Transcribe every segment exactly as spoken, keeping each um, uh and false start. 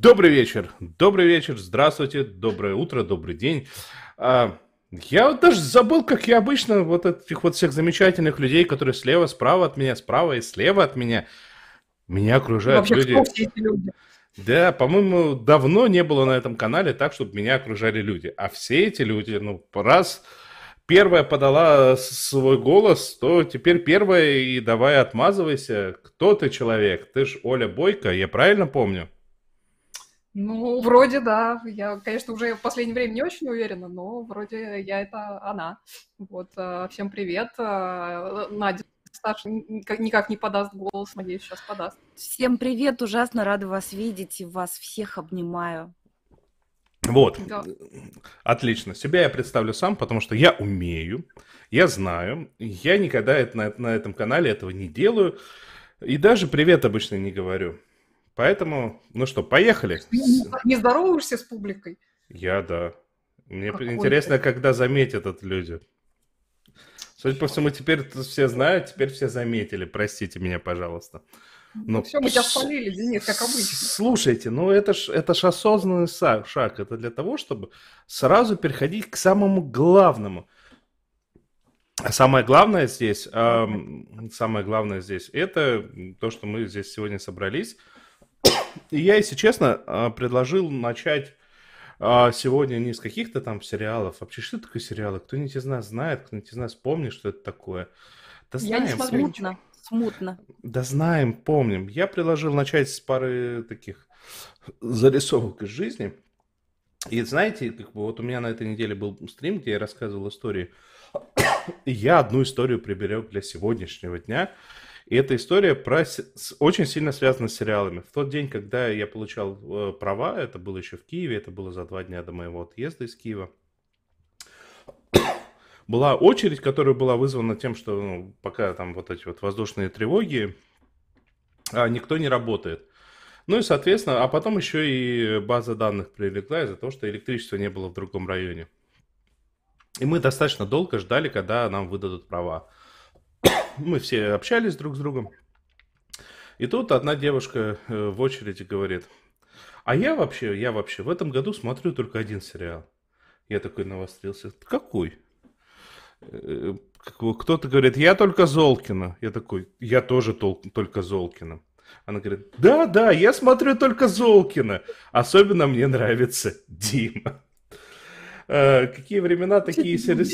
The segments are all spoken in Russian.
Добрый вечер, добрый вечер, здравствуйте, доброе утро, добрый день. Я вот даже забыл, как я обычно, вот этих вот всех замечательных людей, которые слева, справа от меня, справа и слева от меня, меня окружают вообще, люди. Кто все эти люди? Да, по-моему, давно не было на этом канале так, чтобы меня окружали люди. А все эти люди, ну, раз первая подала свой голос, то теперь первая и давай отмазывайся. Кто ты, человек? Ты ж Оля Бойко, я правильно помню? Ну, вроде да. Я, конечно, уже в последнее время не очень уверена, но вроде я это она. Вот, всем привет. Надя старше никак не подаст голос, надеюсь, сейчас подаст. Всем привет, ужасно рада вас видеть и вас всех обнимаю. Вот, да. Отлично. Себя я представлю сам, потому что я умею, я знаю, я никогда это, на, на этом канале этого не делаю и даже привет обычно не говорю. Поэтому, ну что, поехали. Ты не здороваешься с публикой? Я, да. Мне Какой интересно, ты? Когда заметят это люди. Судя по всему, теперь все знают, теперь все заметили. Простите меня, пожалуйста. Но... Ну все, мы тебя спалили, Денис, как обычно. Слушайте, ну это ж, это ж осознанный шаг. Это для того, чтобы сразу переходить к самому главному. Самое главное здесь, э, самое главное здесь, это то, что мы здесь сегодня собрались. И я, если честно, предложил начать сегодня не с каких-то там сериалов. Вообще, что такое сериалы? Кто-нибудь из нас знает, кто-нибудь из нас помнит, что это такое? Да знаем, я не смотрю. Смутно, смутно. Да знаем, помним. Я предложил начать с пары таких зарисовок из жизни. И знаете, как бы вот у меня на этой неделе был стрим, где я рассказывал истории. И я одну историю приберег для сегодняшнего дня. И эта история про... очень сильно связана с сериалами. В тот день, когда я получал права, это было еще в Киеве, это было за два дня до моего отъезда из Киева, была очередь, которая была вызвана тем, что ну, пока там вот эти вот воздушные тревоги, никто не работает. Ну и, соответственно, а потом еще и база данных прилегла из-за того, что электричества не было в другом районе. И мы достаточно долго ждали, когда нам выдадут права. Мы все общались друг с другом. И тут одна девушка в очереди говорит: а я вообще, я вообще в этом году смотрю только один сериал. Я такой навострился. Какой? Кто-то говорит: я только Золкина. Я такой: я тоже только Золкина. Она говорит: да, да, я смотрю только Золкина. Особенно мне нравится Дима. Какие времена, такие сериалы.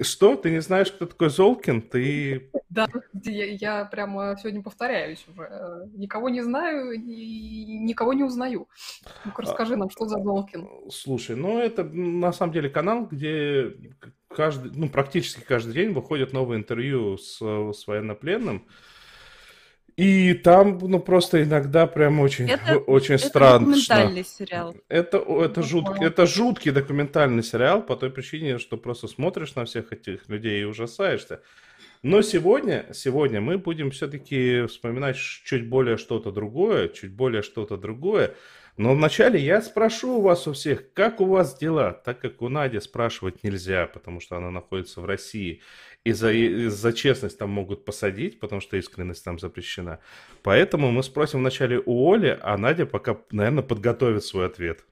Что? Ты не знаешь, кто такой Золкин? Ты... Да, я, я прямо сегодня повторяюсь уже. Никого не знаю, и никого не узнаю. Ну-ка расскажи нам, что за Золкин. Слушай, ну это на самом деле канал, где каждый, ну, практически каждый день выходит новое интервью с, с военнопленным. И там, ну, просто иногда прям очень, это, очень это странно. Это документальный сериал. Это, это, жут, это жуткий документальный сериал по той причине, что просто смотришь на всех этих людей и ужасаешься. Но сегодня, сегодня мы будем все-таки вспоминать чуть более что-то другое, чуть более что-то другое. Но вначале я спрошу у вас у всех, как у вас дела, так как у Нади спрашивать нельзя, потому что она находится в России, и за, и за честность там могут посадить, потому что искренность там запрещена. Поэтому мы спросим вначале у Оли, а Надя пока, наверное, подготовит свой ответ.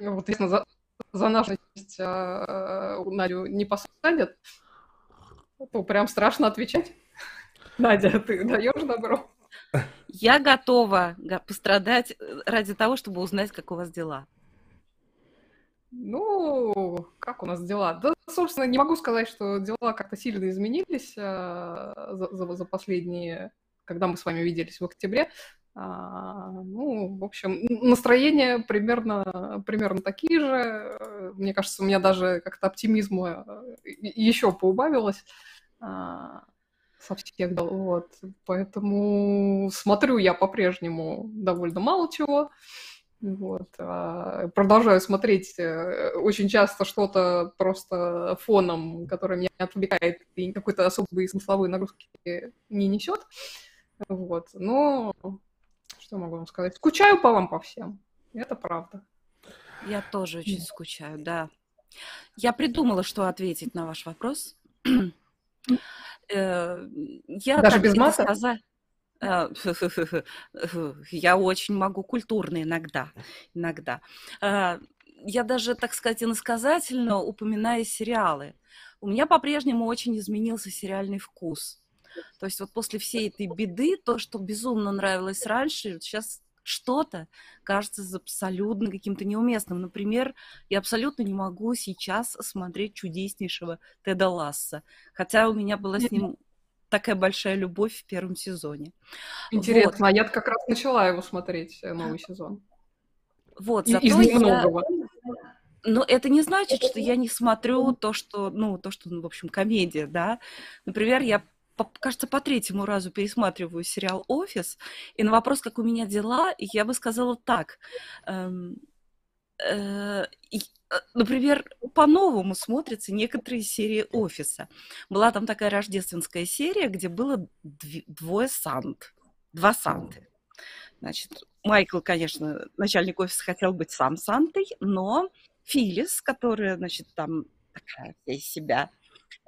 Ну, вот, если за, за нашу честь а, а, Надю не посадят, то прям страшно отвечать. Надя, ты даешь добро? Я готова пострадать ради того, чтобы узнать, как у вас дела. Ну, как у нас дела? Да, собственно, не могу сказать, что дела как-то сильно изменились а, за, за последние, когда мы с вами виделись в октябре. А, ну, в общем, настроения примерно, примерно такие же. Мне кажется, у меня даже как-то оптимизма еще поубавилось. Со всех, вот, поэтому смотрю я по-прежнему довольно мало чего, вот, продолжаю смотреть очень часто что-то просто фоном, которое меня отвлекает и какой-то особой смысловой нагрузки не несет, вот, но что могу вам сказать, скучаю по вам, по всем, это правда. Я тоже очень скучаю, да. Я придумала, что ответить на ваш вопрос. Я даже без мата? Сказать... Я очень могу культурно иногда, иногда. Я даже, так сказать, иносказательно упоминаю сериалы. У меня по-прежнему очень изменился сериальный вкус. То есть вот после всей этой беды, то, что безумно нравилось раньше, сейчас что-то кажется абсолютно каким-то неуместным. Например, я абсолютно не могу сейчас смотреть чудеснейшего Теда Ласса, хотя у меня была с ним такая большая любовь в первом сезоне. Интересно, вот. А я как раз начала его смотреть, новый сезон. Вот, зато из немногого. Я... Но это не значит, что я не смотрю то, что, ну, то, что, ну, в общем, комедия, да. Например, я, кажется, по третьему разу пересматриваю сериал «Офис», и на вопрос, как у меня дела, я бы сказала так. Например, по-новому смотрятся некоторые серии «Офиса». Была там такая рождественская серия, где было двое Сант, два Санты. Значит, Майкл, конечно, начальник офиса, хотел быть сам Сантой, но Филис, которая, значит, там такая вся из себя,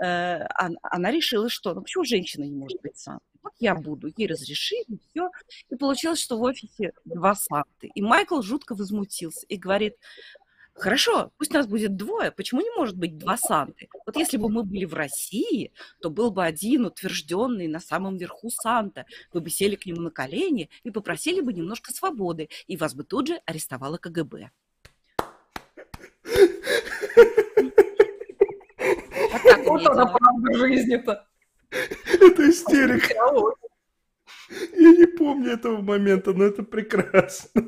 э, она, она решила, что ну почему женщина не может быть Сантой? Вот я буду, ей разрешили, все. И получилось, что в офисе два Санты. И Майкл жутко возмутился и говорит: хорошо, пусть нас будет двое, почему не может быть два Санты? Вот если бы мы были в России, то был бы один утвержденный на самом верху Санта. Вы бы сели к нему на колени и попросили бы немножко свободы, и вас бы тут же арестовало ка гэ бэ. Вот она правда жизни-то. Это истерика. Я не помню этого момента, но это прекрасно.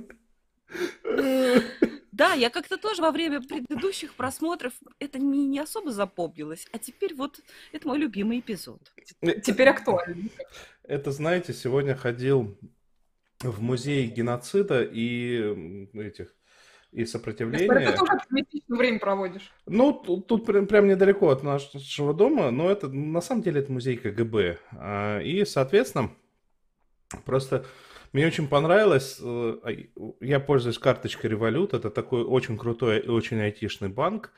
Да, я как-то тоже во время предыдущих просмотров это не, не особо запомнилось, а теперь вот это мой любимый эпизод. Теперь актуально. Это, знаете, сегодня ходил в музей геноцида и этих и сопротивления. Это ты тоже оптимистично время проводишь. Ну, тут, тут прям, прям недалеко от нашего дома, но это на самом деле это музей ка гэ бэ. И, соответственно, просто... Мне очень понравилось, я пользуюсь карточкой «Револют», это такой очень крутой и очень айтишный банк,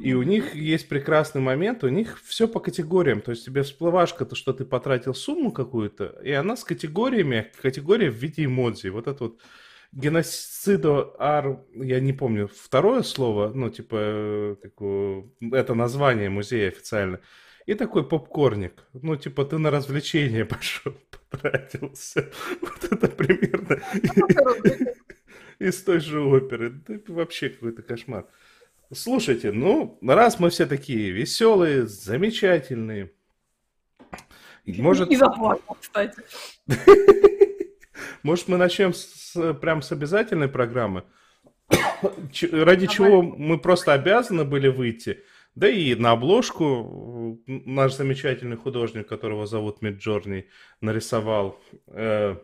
и у них есть прекрасный момент, у них все по категориям, то есть тебе всплывашка-то, что ты потратил сумму какую-то, и она с категориями, категория в виде эмодзи, вот это вот геноцидо, ар, я не помню второе слово, ну типа такое, это название музея официально. И такой попкорник. Ну, типа, ты на развлечение пошел, потратился. Вот это примерно из той же оперы. Это вообще какой-то кошмар. Слушайте, ну, раз мы все такие веселые, замечательные. Может... И заплакал, кстати. Может, мы начнем с, прям с обязательной программы? Ради чего мы просто обязаны были выйти. Да и на обложку наш замечательный художник, которого зовут Midjourney, нарисовал э,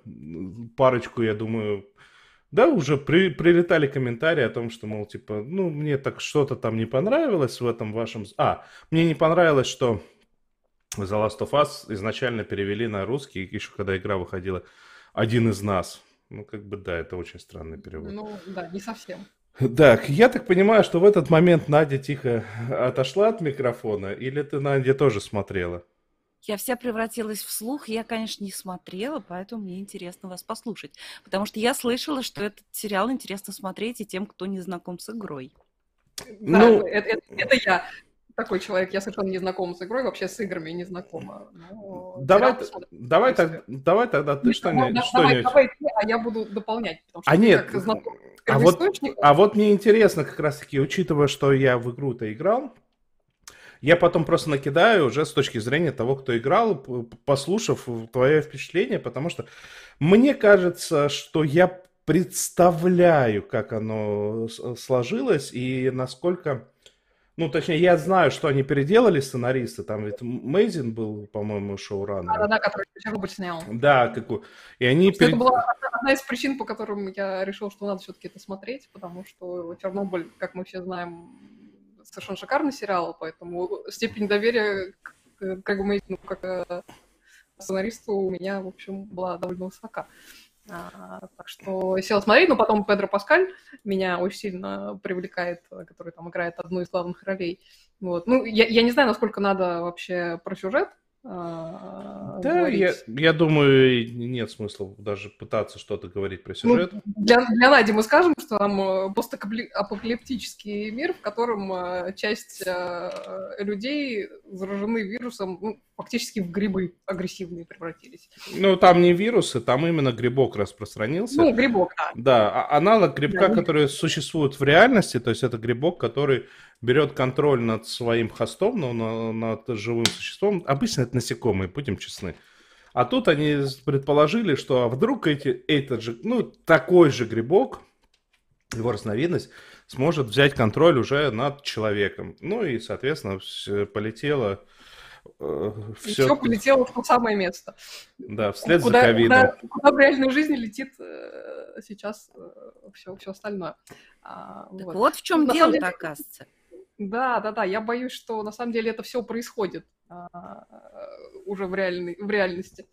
парочку, я думаю, да, уже при, прилетали комментарии о том, что, мол, типа, ну, мне так что-то там не понравилось в этом вашем... А, мне не понравилось, что The Last of Us изначально перевели на русский, еще когда игра выходила, «Один из нас». Ну, как бы, да, это очень странный перевод. Ну, да, не совсем. Так, я так понимаю, что в этот момент Надя тихо отошла от микрофона, или ты, Надя, тоже смотрела? Я вся превратилась в слух, я, конечно, не смотрела, поэтому мне интересно вас послушать, потому что я слышала, что этот сериал интересно смотреть и тем, кто не знаком с игрой. Ну... Да, это, это, это я такой человек, я совершенно не знакома с игрой, вообще с играми не знакома. Но... Давай, давай, так, давай тогда ты что-нибудь... Да, что давай, давай ты, а я буду дополнять, потому что а нет... как знаком... А вот, а вот мне интересно, как раз-таки, учитывая, что я в игру-то играл, я потом просто накидаю уже с точки зрения того, кто играл, послушав твое впечатление, потому что мне кажется, что я представляю, как оно сложилось и насколько... Ну, точнее, я знаю, что они переделали сценаристы, там ведь Мейзин был, по-моему, шоураннер. Да-да-да, который Чернобыль снял. Да, какой. И они... Перед... Это была одна из причин, по которым я решил, что надо все-таки это смотреть, потому что Чернобыль, как мы все знаем, совершенно шикарный сериал, поэтому степень доверия к, как Мейзину, как сценаристу у меня, в общем, была довольно высока. А, так что села смотреть, но потом Педро Паскаль меня очень сильно привлекает, который там играет одну из главных ролей. Вот. Ну, я, я не знаю, насколько надо вообще про сюжет Да, я, я думаю, нет смысла даже пытаться что-то говорить про сюжет. Ну, для, для Нади мы скажем, что там постапокалиптический мир, в котором часть людей заражены вирусом, ну, фактически в грибы агрессивные превратились. Ну, там не вирусы, там именно грибок распространился. Ну, грибок, да. Да, аналог грибка, да, который существует в реальности, то есть это грибок, который берет контроль над своим хостом, но над живым существом. Обычно это насекомые, будем честны. А тут они предположили, что вдруг эти, этот же, ну, такой же грибок, его разновидность, сможет взять контроль уже над человеком. Ну и, соответственно, полетело... Э, все... все полетело в то самое место. Да, вслед куда, за ковидом. Куда, куда в реальной жизни летит э, сейчас э, все, все остальное. А, так вот. вот в чем дело, деле... оказывается. Да, да, да. Я боюсь, что на самом деле это все происходит а, уже в, реальной, в реальности.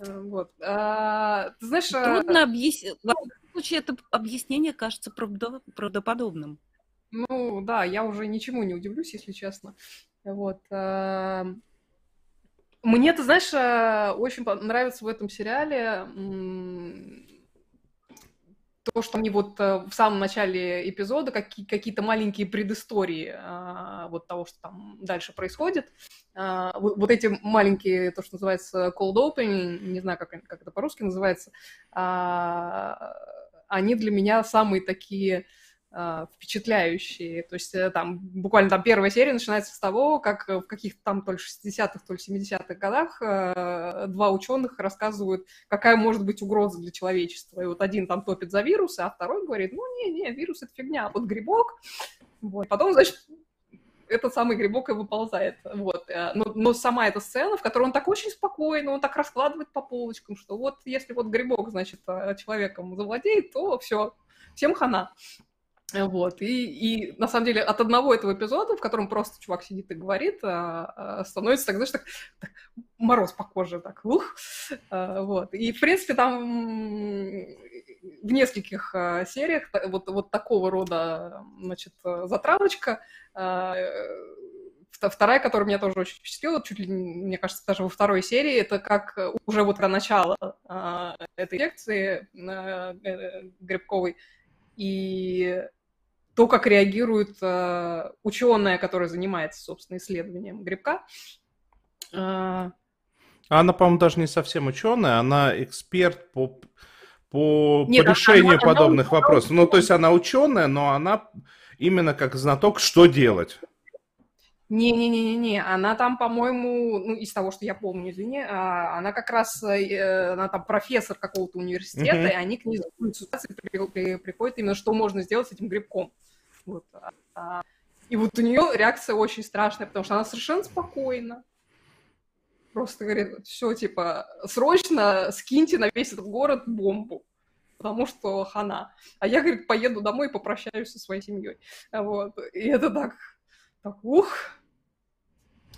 А, вот. а, ты знаешь, трудно а... объяснить. В этом случае это объяснение кажется правдоподобным. Ну да, я уже ничему не удивлюсь, если честно. Вот. А... Мне, ты знаешь, очень нравится в этом сериале то, что они вот в самом начале эпизода какие- какие-то маленькие предыстории а, вот того, что там дальше происходит. А, вот, вот эти маленькие, то, что называется cold open, не знаю, как, как это по-русски называется, а, они для меня самые такие а, впечатляющие. То есть там буквально там первая серия начинается с того, как в каких-то там то ли шестидесятых, то ли семидесятых годах а, два ученых рассказывают, какая может быть угроза для человечества. И вот один там топит за вирусы, а второй говорит, ну не-не, вирус — это фигня, а вот грибок. Вот. Потом, значит, этот самый грибок и выползает. Вот. Но, но сама эта сцена, в которой он так очень спокойно, он так раскладывает по полочкам, что вот если вот грибок, значит, человеком завладеет, то все, всем хана. Вот, и, и на самом деле от одного этого эпизода, в котором просто чувак сидит и говорит, а, а, становится так, знаешь, так, так мороз по коже, так, ух, а, вот. И, в принципе, там в нескольких а, сериях вот, вот такого рода, значит, затравочка, а, вторая, которая меня тоже очень впечатлила, чуть ли, мне кажется, даже во второй серии, это как уже вот до начала а, этой лекции а, грибковой, и то, как реагирует э, ученая, которая занимается, собственно, исследованием грибка. Э... Она, по-моему, даже не совсем ученая, она эксперт по, по, Нет, по решению она, подобных она, вопросов. Она, ну, то есть она ученая, но она именно как знаток, что делать. Не-не-не-не, она там, по-моему, ну, из того, что я помню, извини, она как раз, она там профессор какого-то университета, mm-hmm. и они к ней за консультацией приходят именно, что можно сделать с этим грибком. Вот. И вот у нее реакция очень страшная, потому что она совершенно спокойна. Просто говорит, все, типа, срочно скиньте на весь этот город бомбу, потому что хана. А я, говорит, поеду домой и попрощаюсь со своей семьей. Вот. И это так, так, ух...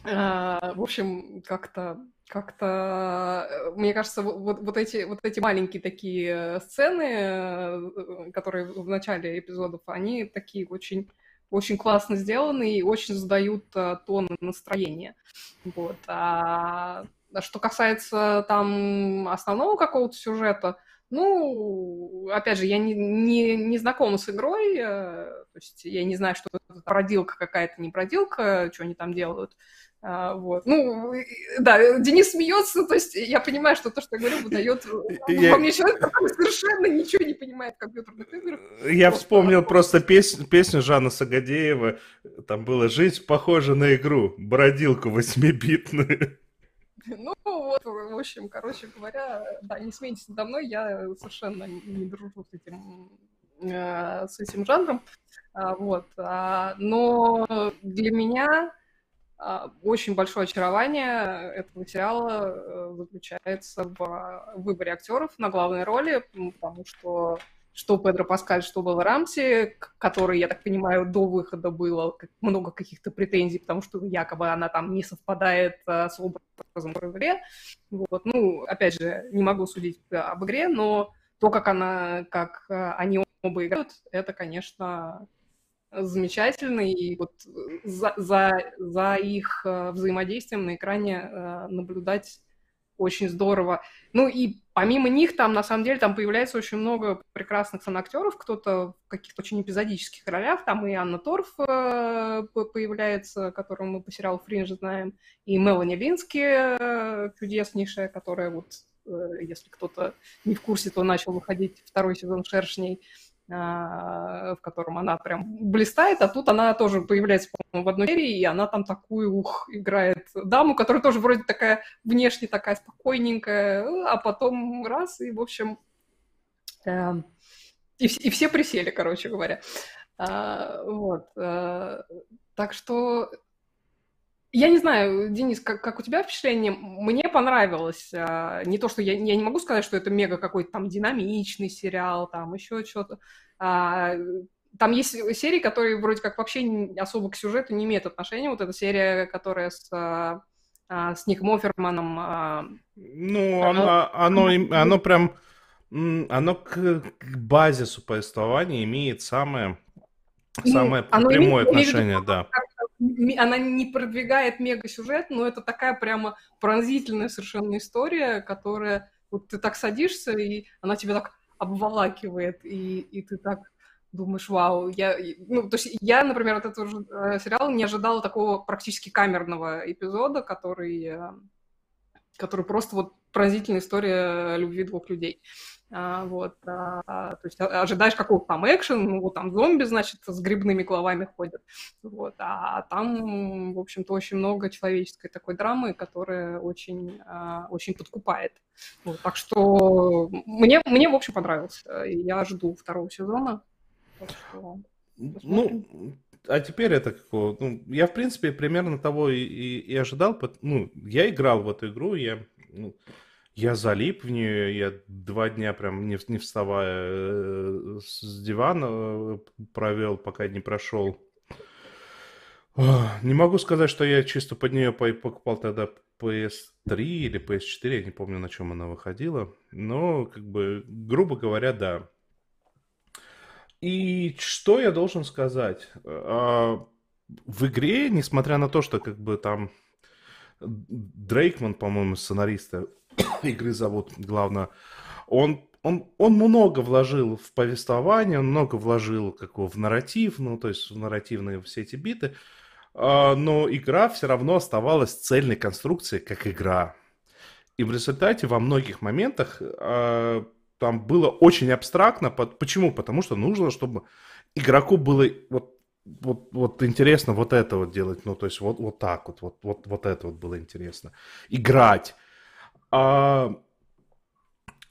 В общем, как-то, как-то, мне кажется, вот, вот, эти, вот эти маленькие такие сцены, которые в начале эпизодов, они такие очень, очень классно сделаны и очень задают тон и настроение. Вот. А что касается там основного какого-то сюжета, ну, опять же, я не, не, не знакома с игрой, то есть я не знаю, что это проделка какая-то, не проделка, что они там делают. А, вот. Ну, да, Денис смеется, то есть я понимаю, что то, что я говорю, выдает во мне человек, который совершенно ничего не понимает в компьютерных играх. Я вспомнил просто песню Жанна Сагадеева, там было «Жизнь похожа на игру, бродилку восьмибитную». Ну, вот, в общем, короче говоря, да, не смейтесь надо мной, я совершенно не дружу с этим, с этим жанром, вот, но для меня очень большое очарование этого сериала заключается в выборе актеров на главной роли, потому что что Педро Паскаль, что Белла Рамси, которой, я так понимаю, до выхода было много каких-то претензий, потому что якобы она там не совпадает с образом в игре. Вот. Ну, опять же, не могу судить об игре, но то, как она, как они оба играют, это, конечно, замечательный, и вот за, за, за их взаимодействием на экране наблюдать очень здорово. Ну и помимо них там, на самом деле, там появляется очень много прекрасных санактеров, кто-то в каких-то очень эпизодических ролях, там и Анна Торф появляется, которую мы по сериалу «Фриндж» знаем, и Мелани Лински чудеснейшая, которая вот, если кто-то не в курсе, то начал выходить второй сезон «Шершней», в котором она прям блистает, а тут она тоже появляется, по-моему, в одной серии, и она там такую, ух, играет даму, которая тоже вроде такая, внешне такая спокойненькая, а потом раз, и, в общем, э, и, и все присели, короче говоря. А, вот. А, так что... Я не знаю, Денис, как, как у тебя впечатление? Мне понравилось. А, не то, что я, я не могу сказать, что это мега какой-то там динамичный сериал, там еще что-то. А, там есть серии, которые вроде как вообще особо к сюжету не имеют отношения. Вот эта серия, которая с, а, с Ником Оферманом... А, ну, она, оно, оно, оно прям... Оно к, к базису повествования имеет самое, самое ну, прямое отношение, виду, да. Она не продвигает мега-сюжет, но это такая прямо пронзительная совершенно история, которая... Вот ты так садишься, и она тебя так обволакивает, и, и ты так думаешь, вау. Я, ну, то есть я, например, от этого сериала не ожидала такого практически камерного эпизода, который, который просто вот пронзительная история любви двух людей. А, вот, а, то есть ожидаешь какого-то там экшен, ну, вот там зомби, значит, с грибными головами ходят, вот, а там, в общем-то, очень много человеческой такой драмы, которая очень, а, очень подкупает. Вот, так что мне, мне, в общем, понравилось, я жду второго сезона. Что... Ну, а теперь это какого? Ну, я, в принципе, примерно того и, и, и ожидал, ну, я играл в эту игру, я... Ну... Я залип в нее, я два дня прям не, не вставая с дивана провел, пока не прошел. Не могу сказать, что я чисто под нее покупал тогда пи эс три или пи эс четыре, я не помню, на чем она выходила. Но, как бы, грубо говоря, да. И что я должен сказать? В игре, несмотря на то, что, как бы, там... Дрейкман, по-моему, сценариста игры зовут, главное, он, он, он много вложил в повествование, он много вложил как в нарратив, ну, то есть в нарративные все эти биты, но игра все равно оставалась цельной конструкцией, как игра. И в результате во многих моментах там было очень абстрактно. Почему? Потому что нужно, чтобы игроку было... вот Вот, вот интересно вот это вот делать, ну, то есть вот, вот так вот, вот, вот, вот это вот было интересно. Играть. А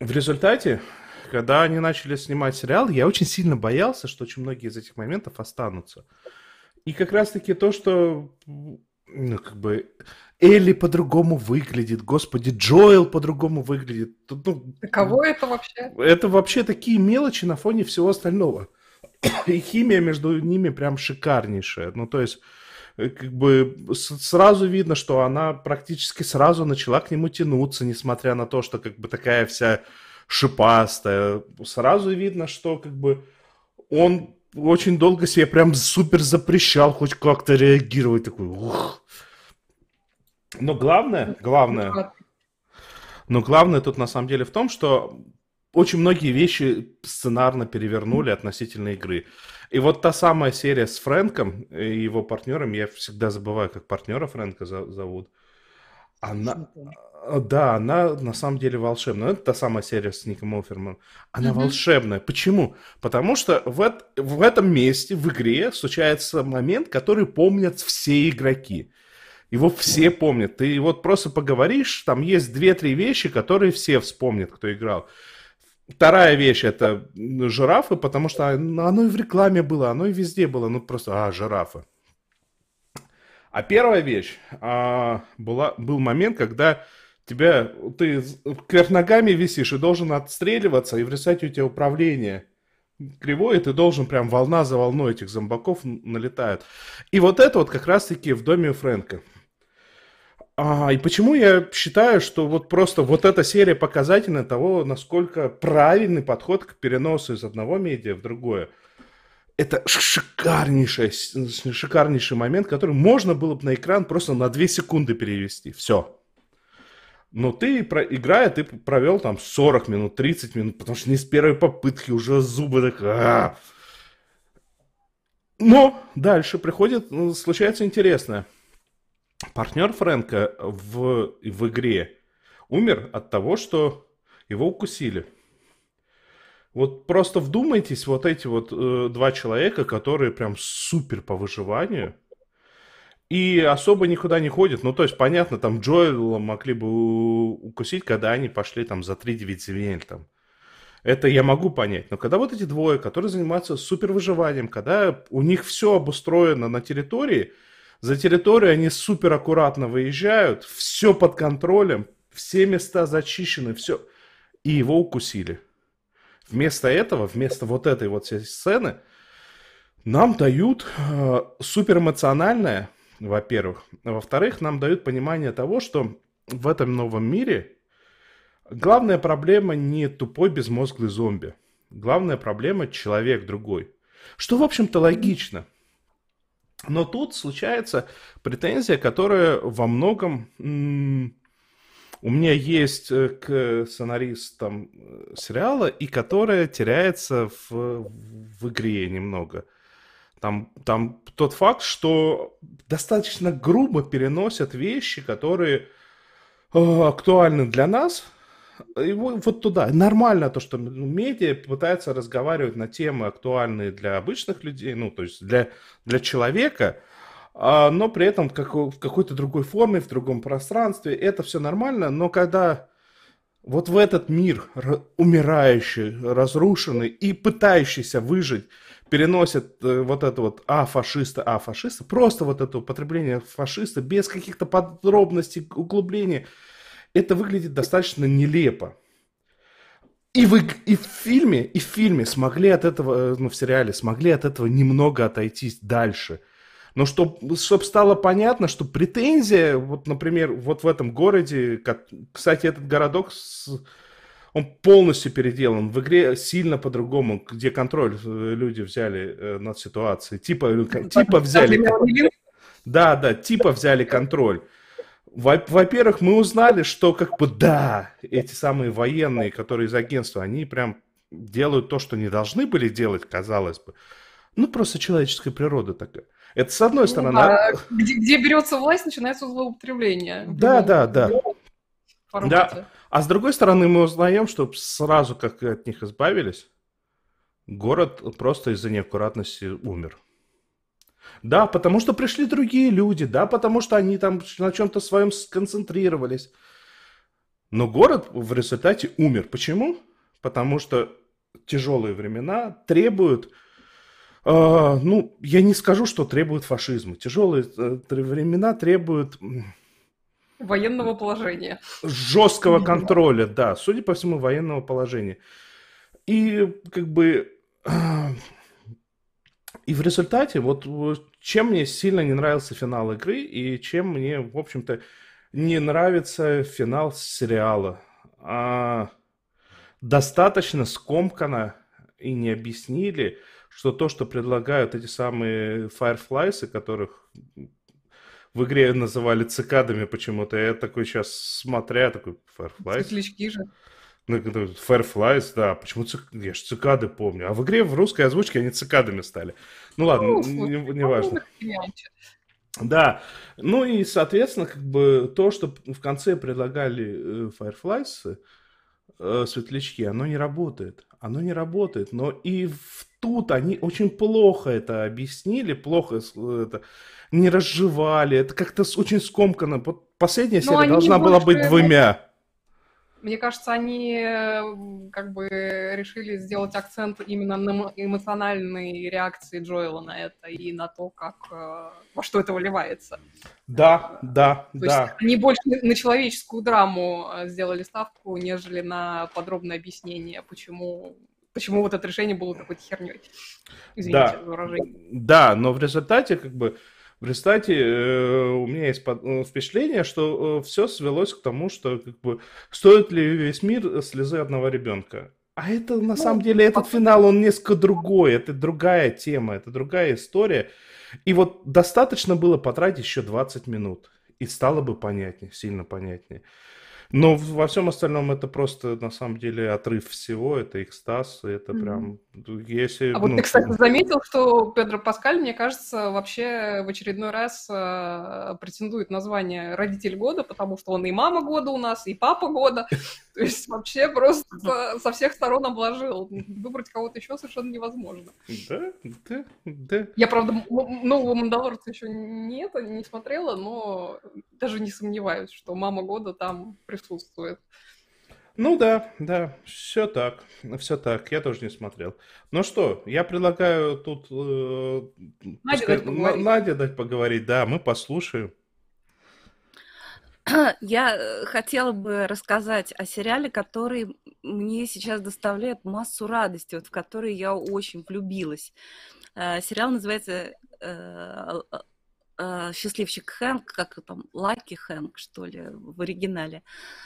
в результате, когда они начали снимать сериал, я очень сильно боялся, что очень многие из этих моментов останутся. И как раз-таки то, что, ну, как бы, Элли по-другому выглядит, господи, Джоэл по-другому выглядит. Ну, кого это вообще? Это вообще такие мелочи на фоне всего остального. И химия между ними прям шикарнейшая. Ну, то есть, как бы, сразу видно, что она практически сразу начала к нему тянуться, несмотря на то, что, как бы, такая вся шипастая. Сразу видно, что, как бы, он очень долго себе прям супер запрещал хоть как-то реагировать. Такой, ух. Но главное, главное, но главное тут, на самом деле, в том, что очень многие вещи сценарно перевернули относительно игры. И вот та самая серия с Фрэнком и его партнером, я всегда забываю, как партнера Фрэнка зовут. Она, да, она на самом деле волшебная. Это та самая серия с Ником Оферманом. Она mm-hmm. волшебная. Почему? Потому что в, это, в этом месте, в игре, случается момент, который помнят все игроки. Его все помнят. Ты вот просто поговоришь, там есть две-три вещи, которые все вспомнят, кто играл. Вторая вещь — это жирафы, потому что оно и в рекламе было, оно и везде было, ну просто, а, жирафы. А первая вещь, а, была, был момент, когда тебя, ты кверх ногами висишь и должен отстреливаться, и в результате у тебя управление кривое, и ты должен прям волна за волной этих зомбаков налетают. И вот это вот как раз-таки в доме у Фрэнка. А, и почему я считаю, что вот просто вот эта серия показательна того, насколько правильный подход к переносу из одного медиа в другое. Это шикарнейший, шикарнейший момент, который можно было бы на экран просто на две секунды перевести. Все. Но ты, играя, ты провел там сорок минут, тридцать минут, потому что не с первой попытки уже зубы так... Но дальше приходит, случается интересное. Партнер Фрэнка в, в игре умер от того, что его укусили. Вот просто вдумайтесь, вот эти вот э, два человека, которые прям супер по выживанию и особо никуда не ходят. Ну, то есть, понятно, там Джоэла могли бы укусить, когда они пошли там за три девять земель там. Это я могу понять. Но когда вот эти двое, которые занимаются супервыживанием, когда у них все обустроено на территории, за территорию они супераккуратно выезжают, все под контролем, все места зачищены, все. И его укусили. Вместо этого, вместо вот этой вот всей сцены, нам дают э, суперэмоциональное, во-первых. Во-вторых, нам дают понимание того, что в этом новом мире... Главная проблема не тупой безмозглый зомби. Главная проблема — человек другой. Что, в общем-то, логично. Но тут случается претензия, которая во многом... М- у меня есть к сценаристам сериала, и которая теряется в, в игре немного. Там, там тот факт, что достаточно грубо переносят вещи, которые э, актуальны для нас, и вот туда. Нормально то, что медиа пытается разговаривать на темы, актуальные для обычных людей, ну, то есть для, для человека, но при этом как, в какой-то другой форме, в другом пространстве. Это все нормально, но когда вот в этот мир, умирающий, разрушенный и пытающийся выжить, переносят вот это вот «а, фашиста, а, фашиста», просто вот это употребление фашиста без каких-то подробностей, углубления, это выглядит достаточно нелепо. И, вы, и, в фильме, и в фильме смогли от этого, ну, в сериале смогли от этого немного отойтись дальше. Но чтобы чтоб стало понятно, что претензия, вот, например, вот в этом городе, как, кстати, этот городок, он полностью переделан. В игре сильно по-другому, где контроль люди взяли над ситуацией. Типа, типа взяли... Да, да, типа взяли контроль. Во-первых, мы узнали, что как бы да, эти самые военные, которые из агентства, они прям делают то, что не должны были делать, казалось бы. Ну, просто человеческая природа такая. Это с одной стороны... А, она... где, где берется власть, начинается злоупотребление. Да, ну, да, да. Да. А с другой стороны, мы узнаем, что сразу, как от них избавились, город просто из-за неаккуратности умер. Да, потому что пришли другие люди, да, потому что они там на чем-то своем сконцентрировались. Но город в результате умер. Почему? Потому что тяжелые времена требуют, э, ну, я не скажу, что требуют фашизма. Тяжелые э, времена требуют... Военного положения. Жесткого контроля, да, судя по всему, военного положения. И как бы... Э, И в результате, вот чем мне сильно не нравился финал игры, и чем мне, в общем-то, не нравится финал сериала. А, достаточно скомкано и не объяснили, что то, что предлагают эти самые Fireflies, которых в игре называли цикадами почему-то, я такой сейчас смотря, такой Fireflies. Светлячки же. Fireflies, да, почему цик... я же цикады помню. А в игре в русской озвучке они цикадами стали. Ну ладно, ну, не, не важно. Да, ну и, соответственно, как бы то, что в конце предлагали Fireflies, э, светлячки, оно не работает. Оно не работает, но и в... тут они очень плохо это объяснили, плохо это не разжевали. Это как-то очень скомкано. Последняя но серия должна была больше... быть двумя. Мне кажется, они как бы решили сделать акцент именно на эмоциональной реакции Джоэла на это и на то, как, во что это выливается. Да, да, то да. Есть они больше на человеческую драму сделали ставку, нежели на подробное объяснение, почему, почему вот это решение было какой-то херней. Извините да. за выражение. Да, но в результате как бы... В результате у меня есть впечатление, что все свелось к тому, что как бы, стоит ли весь мир слезы одного ребенка. А это, на ну, самом деле, этот финал, он несколько другой, это другая тема, это другая история. И вот достаточно было потратить еще двадцать минут, и стало бы понятнее, сильно понятнее. Но во всем остальном это просто, на самом деле, отрыв всего, это экстаз, это прям... Mm-hmm. Если, а ну, вот ты, кстати, заметил, что Педро Паскаль, мне кажется, вообще в очередной раз э, претендует на звание «Родитель года», потому что он и мама года у нас, и папа года, то есть вообще просто со всех сторон обложил. Выбрать кого-то еще совершенно невозможно. Да, да, да. Я, правда, нового «Мандалорца» еще не это, не смотрела, но даже не сомневаюсь, что мама года там присутствует. Присутствует. Ну да, да, все так, все так, я тоже не смотрел. Ну что, я предлагаю тут э, Надя, пускай, дать Надя дать поговорить, да, мы послушаем. Я хотела бы рассказать о сериале, который мне сейчас доставляет массу радости, вот в который я очень влюбилась. Э, сериал называется э, «Счастливчик Хэнк», как там, Лаки Хэнк, что ли, в оригинале,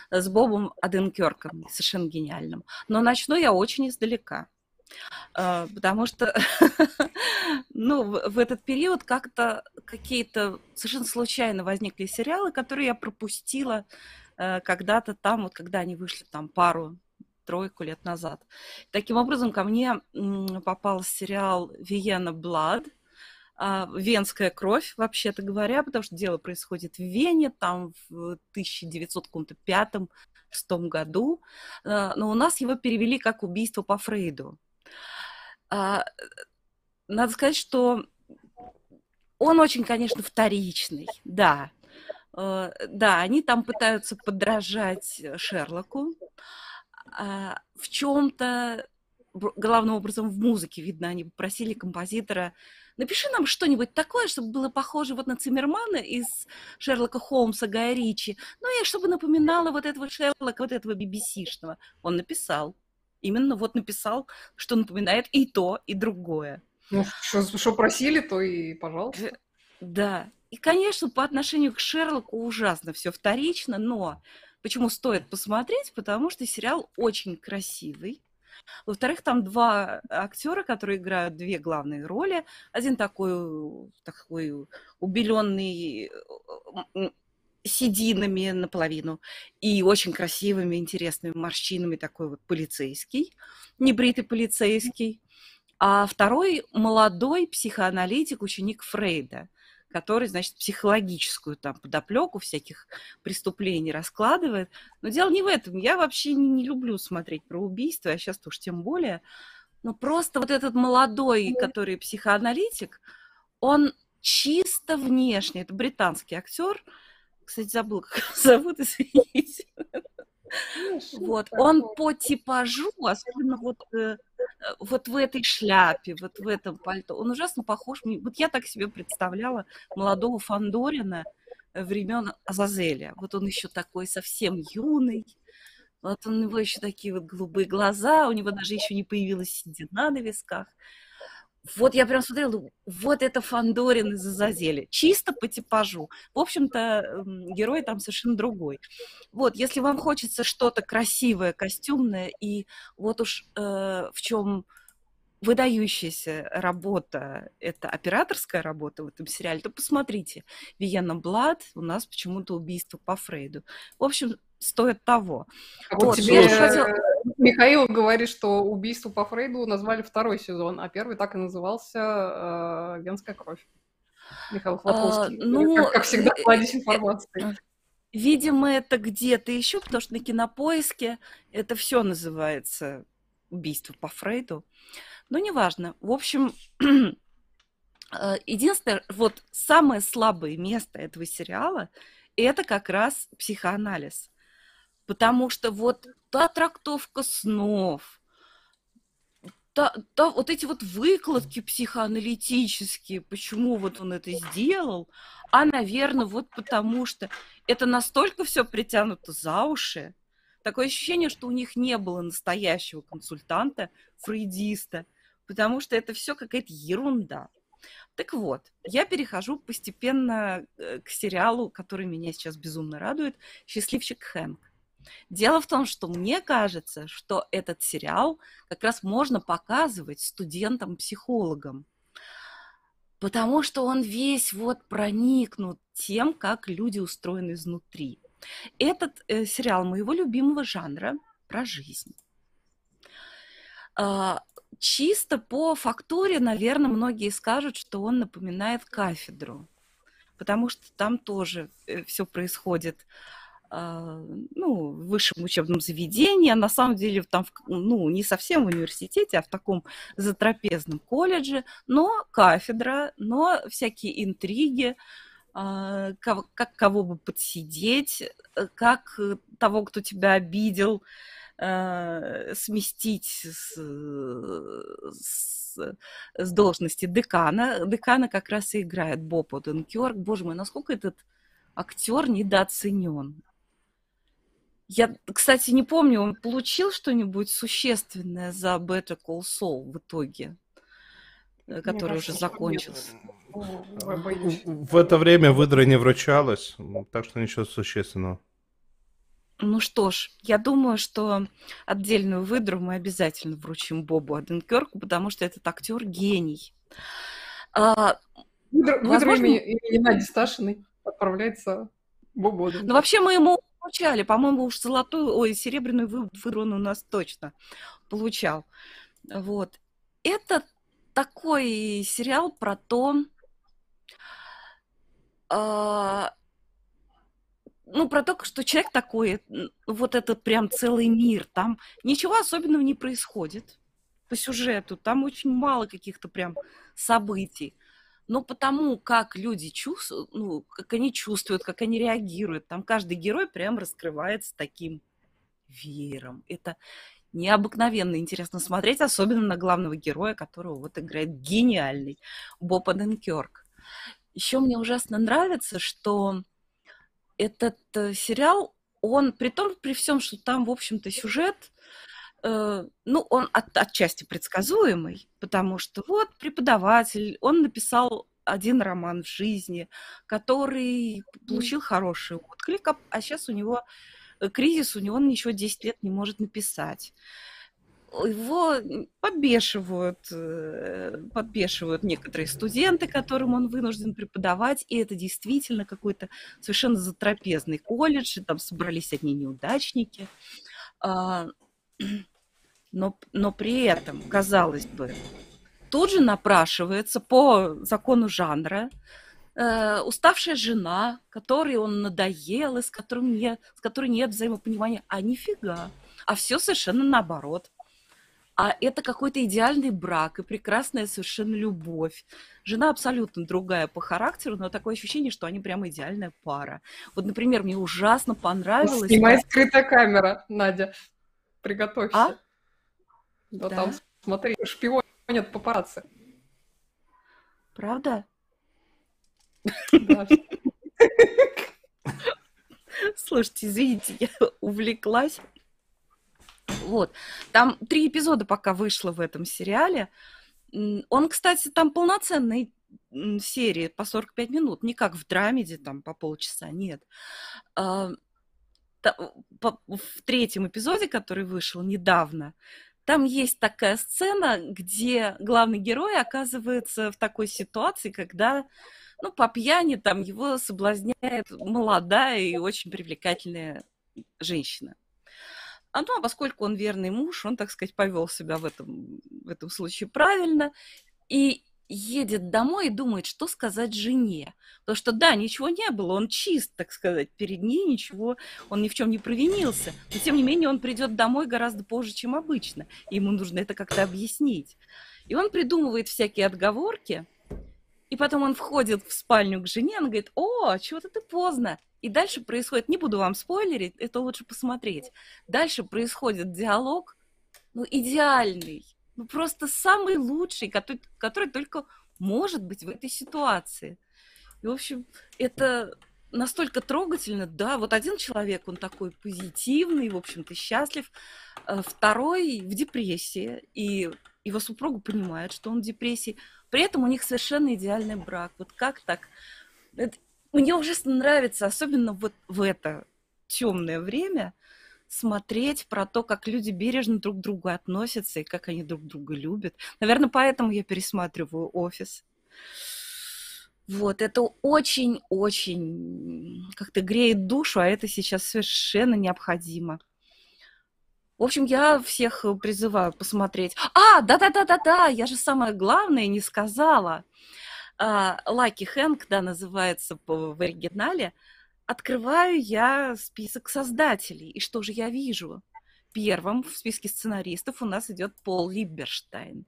с Бобом Оденкёрком, совершенно гениальным. Но начну я очень издалека, потому что ну, в этот период как-то какие-то совершенно случайно возникли сериалы, которые я пропустила когда-то там, вот когда они вышли там пару... тройку лет назад. Таким образом, ко мне попал сериал «Vienna Blood», «Венская кровь», вообще-то говоря, потому что дело происходит в Вене, там в тысяча девятьсот пятом шестом году, но у нас его перевели как «Убийство по Фрейду». Надо сказать, что он очень, конечно, вторичный, да. Да, они там пытаются подражать Шерлоку в чем-то, главным образом в музыке, видно, они попросили композитора: напиши нам что-нибудь такое, чтобы было похоже вот на Циммермана из «Шерлока Холмса» Гая Ричи. Ну и чтобы напоминало вот этого Шерлока, вот этого би-би-си-шного. Он написал. Именно вот написал, что напоминает и то, и другое. Ну, что просили, то и пожалуйста. Да. И, конечно, по отношению к Шерлоку ужасно все вторично, но почему стоит посмотреть? Потому что сериал очень красивый. Во-вторых, там два актера, которые играют две главные роли. Один такой, такой убеленный сединами наполовину и очень красивыми, интересными морщинами, такой вот полицейский, небритый полицейский. А второй молодой психоаналитик, ученик Фрейда, который, значит, психологическую там подоплеку всяких преступлений раскладывает. Но дело не в этом. Я вообще не люблю смотреть про убийства, а сейчас уж тем более. Но просто вот этот молодой, который психоаналитик, он чисто внешне. Это британский актер. Кстати, забыл, как его зовут, извините. Вот. Он по типажу, особенно вот, вот в этой шляпе, вот в этом пальто, он ужасно похож. Вот я так себе представляла молодого Фандорина времен Азазеля. Вот он еще такой совсем юный, вот у него еще такие вот голубые глаза, у него даже еще не появилась седина на висках. Вот я прям смотрела, вот это Фандорин из «Азазеля», чисто по типажу. В общем-то, герой там совершенно другой. Вот, если вам хочется что-то красивое, костюмное, и вот уж э, в чем выдающаяся работа, это операторская работа в этом сериале, то посмотрите. «Vienna Blood», у нас почему-то «Убийство по Фрейду». В общем, стоит того. А вот, вот тебе... хотела... Михаил говорит, что «Убийство по Фрейду» назвали второй сезон, а первый так и назывался «Венская кровь». Михаил Хватковский. А, ну, как, как всегда, кладезь информации. Видимо, это где-то еще, потому что на «Кинопоиске» это все называется «Убийство по Фрейду». Но неважно. В общем, единственное, вот самое слабое место этого сериала – это как раз психоанализ. Потому что вот та трактовка снов, та, та, вот эти вот выкладки психоаналитические, почему вот он это сделал, а, наверное, вот потому что это настолько все притянуто за уши, такое ощущение, что у них не было настоящего консультанта, фрейдиста, потому что это все какая-то ерунда. Так вот, я перехожу постепенно к сериалу, который меня сейчас безумно радует, «Счастливчик Хэнк». Дело в том, что мне кажется, что этот сериал как раз можно показывать студентам-психологам, потому что он весь вот проникнут тем, как люди устроены изнутри. Этот э, сериал моего любимого жанра про жизнь. Э, чисто по фактуре, наверное, многие скажут, что он напоминает «Кафедру», потому что там тоже э, все происходит э, ну, в высшем учебном заведении, а на самом деле там в, ну, не совсем в университете, а в таком затрапезном колледже, но кафедра, но всякие интриги, как кого бы подсидеть, как того, кто тебя обидел, сместить с, с, с должности декана. Декана как раз и играет Боб Оденкёрк. Боже мой, насколько этот актер недооценен. Я, кстати, не помню, он получил что-нибудь существенное за Better Call Saul в итоге, который уже закончился. В это время выдра не вручалась, так что ничего существенного. Ну что ж, я думаю, что отдельную выдру мы обязательно вручим Бобу Оденкёрку, потому что этот актер гений. А, выдра, возможно... Выдра имени Нади Сташиной отправляется Бобу Оденкёрку. Ну вообще мы ему получали, по-моему, уж золотую, ой, серебряную выдру он у нас точно получал. Вот. Это такой сериал про то, а, ну, про то, что человек такой, вот это прям целый мир, там ничего особенного не происходит по сюжету, там очень мало каких-то прям событий, но потому как люди чувствуют, ну, как они чувствуют, как они реагируют, там каждый герой прям раскрывается таким веером. Это необыкновенно интересно смотреть, особенно на главного героя, которого вот играет гениальный Боб Оденкёрк. Еще мне ужасно нравится, что этот сериал, он, при том, при всем, что там, в общем-то, сюжет, э, ну, он от, отчасти предсказуемый, потому что вот преподаватель, он написал один роман в жизни, который получил хороший отклик, а, а сейчас у него... кризис, у него он еще десять лет не может написать. Его подбешивают, подбешивают некоторые студенты, которым он вынужден преподавать, и это действительно какой-то совершенно затрапезный колледж, и там собрались одни неудачники. Но, но при этом, казалось бы, тут же напрашивается по закону жанра уставшая жена, которой он надоел, и с которой нет, с которой нет взаимопонимания, а нифига, а все совершенно наоборот. А это какой-то идеальный брак и прекрасная совершенно любовь. Жена абсолютно другая по характеру, но такое ощущение, что они прям идеальная пара. Вот, например, мне ужасно понравилось... Снимай скрытая камера, Надя, приготовься. А? Да, да, там, смотри, шпионят папарацци. Правда? Слушайте, извините, я увлеклась. Вот. Там три эпизода пока вышло в этом сериале. Он, кстати, там полноценный серии по сорок пять минут, не как в драмеди, там по полчаса, нет. В третьем эпизоде, который вышел недавно, там есть такая сцена, где главный герой оказывается в такой ситуации, когда, ну, по пьяни там его соблазняет молодая и очень привлекательная женщина. А, ну, а поскольку он верный муж, он, так сказать, повел себя в этом, в этом случае правильно и едет домой и думает, что сказать жене. Потому что, да, ничего не было, он чист, так сказать, перед ней ничего, он ни в чем не провинился. Но, тем не менее, он придет домой гораздо позже, чем обычно. И ему нужно это как-то объяснить. И он придумывает всякие отговорки, и потом он входит в спальню к жене, он говорит: «О, чего-то ты поздно». И дальше происходит, не буду вам спойлерить, это лучше посмотреть. Дальше происходит диалог, ну, идеальный, ну, просто самый лучший, который, который только может быть в этой ситуации. И, в общем, это настолько трогательно, да, вот один человек, он такой позитивный, в общем-то, счастлив, второй в депрессии, и его супруга понимает, что он в депрессии. При этом у них совершенно идеальный брак. Вот как так? Это мне ужасно нравится, особенно вот в это темное время, смотреть про то, как люди бережно друг к другу относятся и как они друг друга любят. Наверное, поэтому я пересматриваю «Офис». Вот, это очень-очень как-то греет душу, а это сейчас совершенно необходимо. В общем, я всех призываю посмотреть. А, да-да-да-да-да, я же самое главное не сказала. Лаки Хэнк, да, называется в оригинале. Открываю я список создателей. И что же я вижу? Первым в списке сценаристов у нас идет Пол Либберштейн.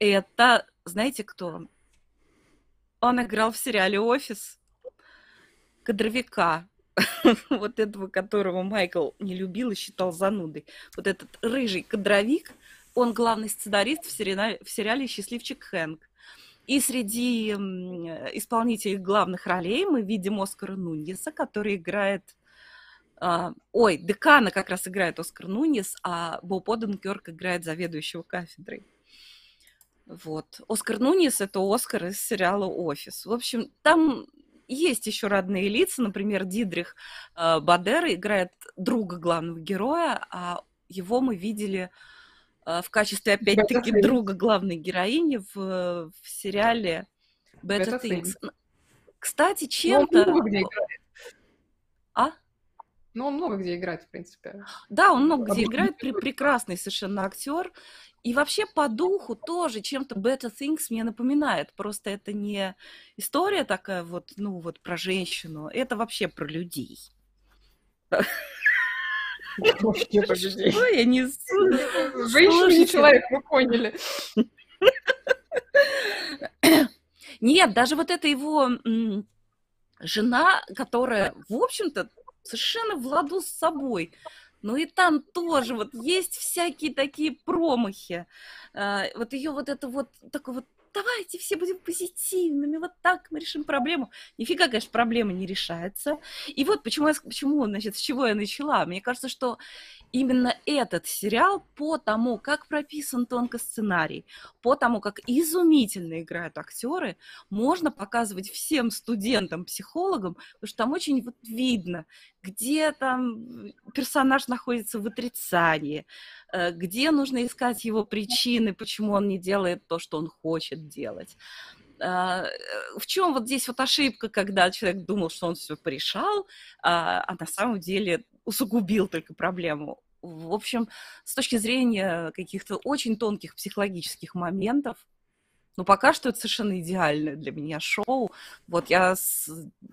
Это, знаете, кто? Он играл в сериале «Офис» кадровика, вот этого, которого Майкл не любил и считал занудой. Вот этот рыжий кадровик, он главный сценарист в сериале «Счастливчик Хэнк». И среди исполнителей главных ролей мы видим Оскара Нуньеса, который играет... Ой, декана как раз играет Оскар Нуньес, а Боб Оденкёрк играет заведующего кафедрой. Вот. Оскар Нуньес — это Оскар из сериала «Офис». В общем, там есть еще родные лица. Например, Дидрих Бадера играет друга главного героя, а его мы видели в качестве, опять-таки, друга главной героини в, в сериале Better Things. Кстати, чем-то... Ну, он много где играет. А? Ну, он много где играет, в принципе. Да, он много где играет. Прекрасный совершенно актер. И вообще по духу тоже чем-то Better Things мне напоминает. Просто это не история такая вот, ну, вот про женщину. Это вообще про людей. Что я несу? Женщина не человек, вы поняли. Нет, даже вот эта его жена, которая, в общем-то, совершенно в ладу с собой. Ну и там тоже вот есть всякие такие промахи. Вот ее вот это вот такой вот: давайте все будем позитивными, вот так мы решим проблему. Нифига, конечно, проблема не решается. И вот почему, я, почему, значит, с чего я начала. Мне кажется, что именно этот сериал по тому, как прописан тонко сценарий, по тому, как изумительно играют актеры, можно показывать всем студентам, психологам, потому что там очень вот видно, где там персонаж находится в отрицании, где нужно искать его причины, почему он не делает то, что он хочет делать. В чем вот здесь вот ошибка, когда человек думал, что он все порешал, а на самом деле усугубил только проблему. В общем, с точки зрения каких-то очень тонких психологических моментов, ну, пока что это совершенно идеальное для меня шоу. Вот я с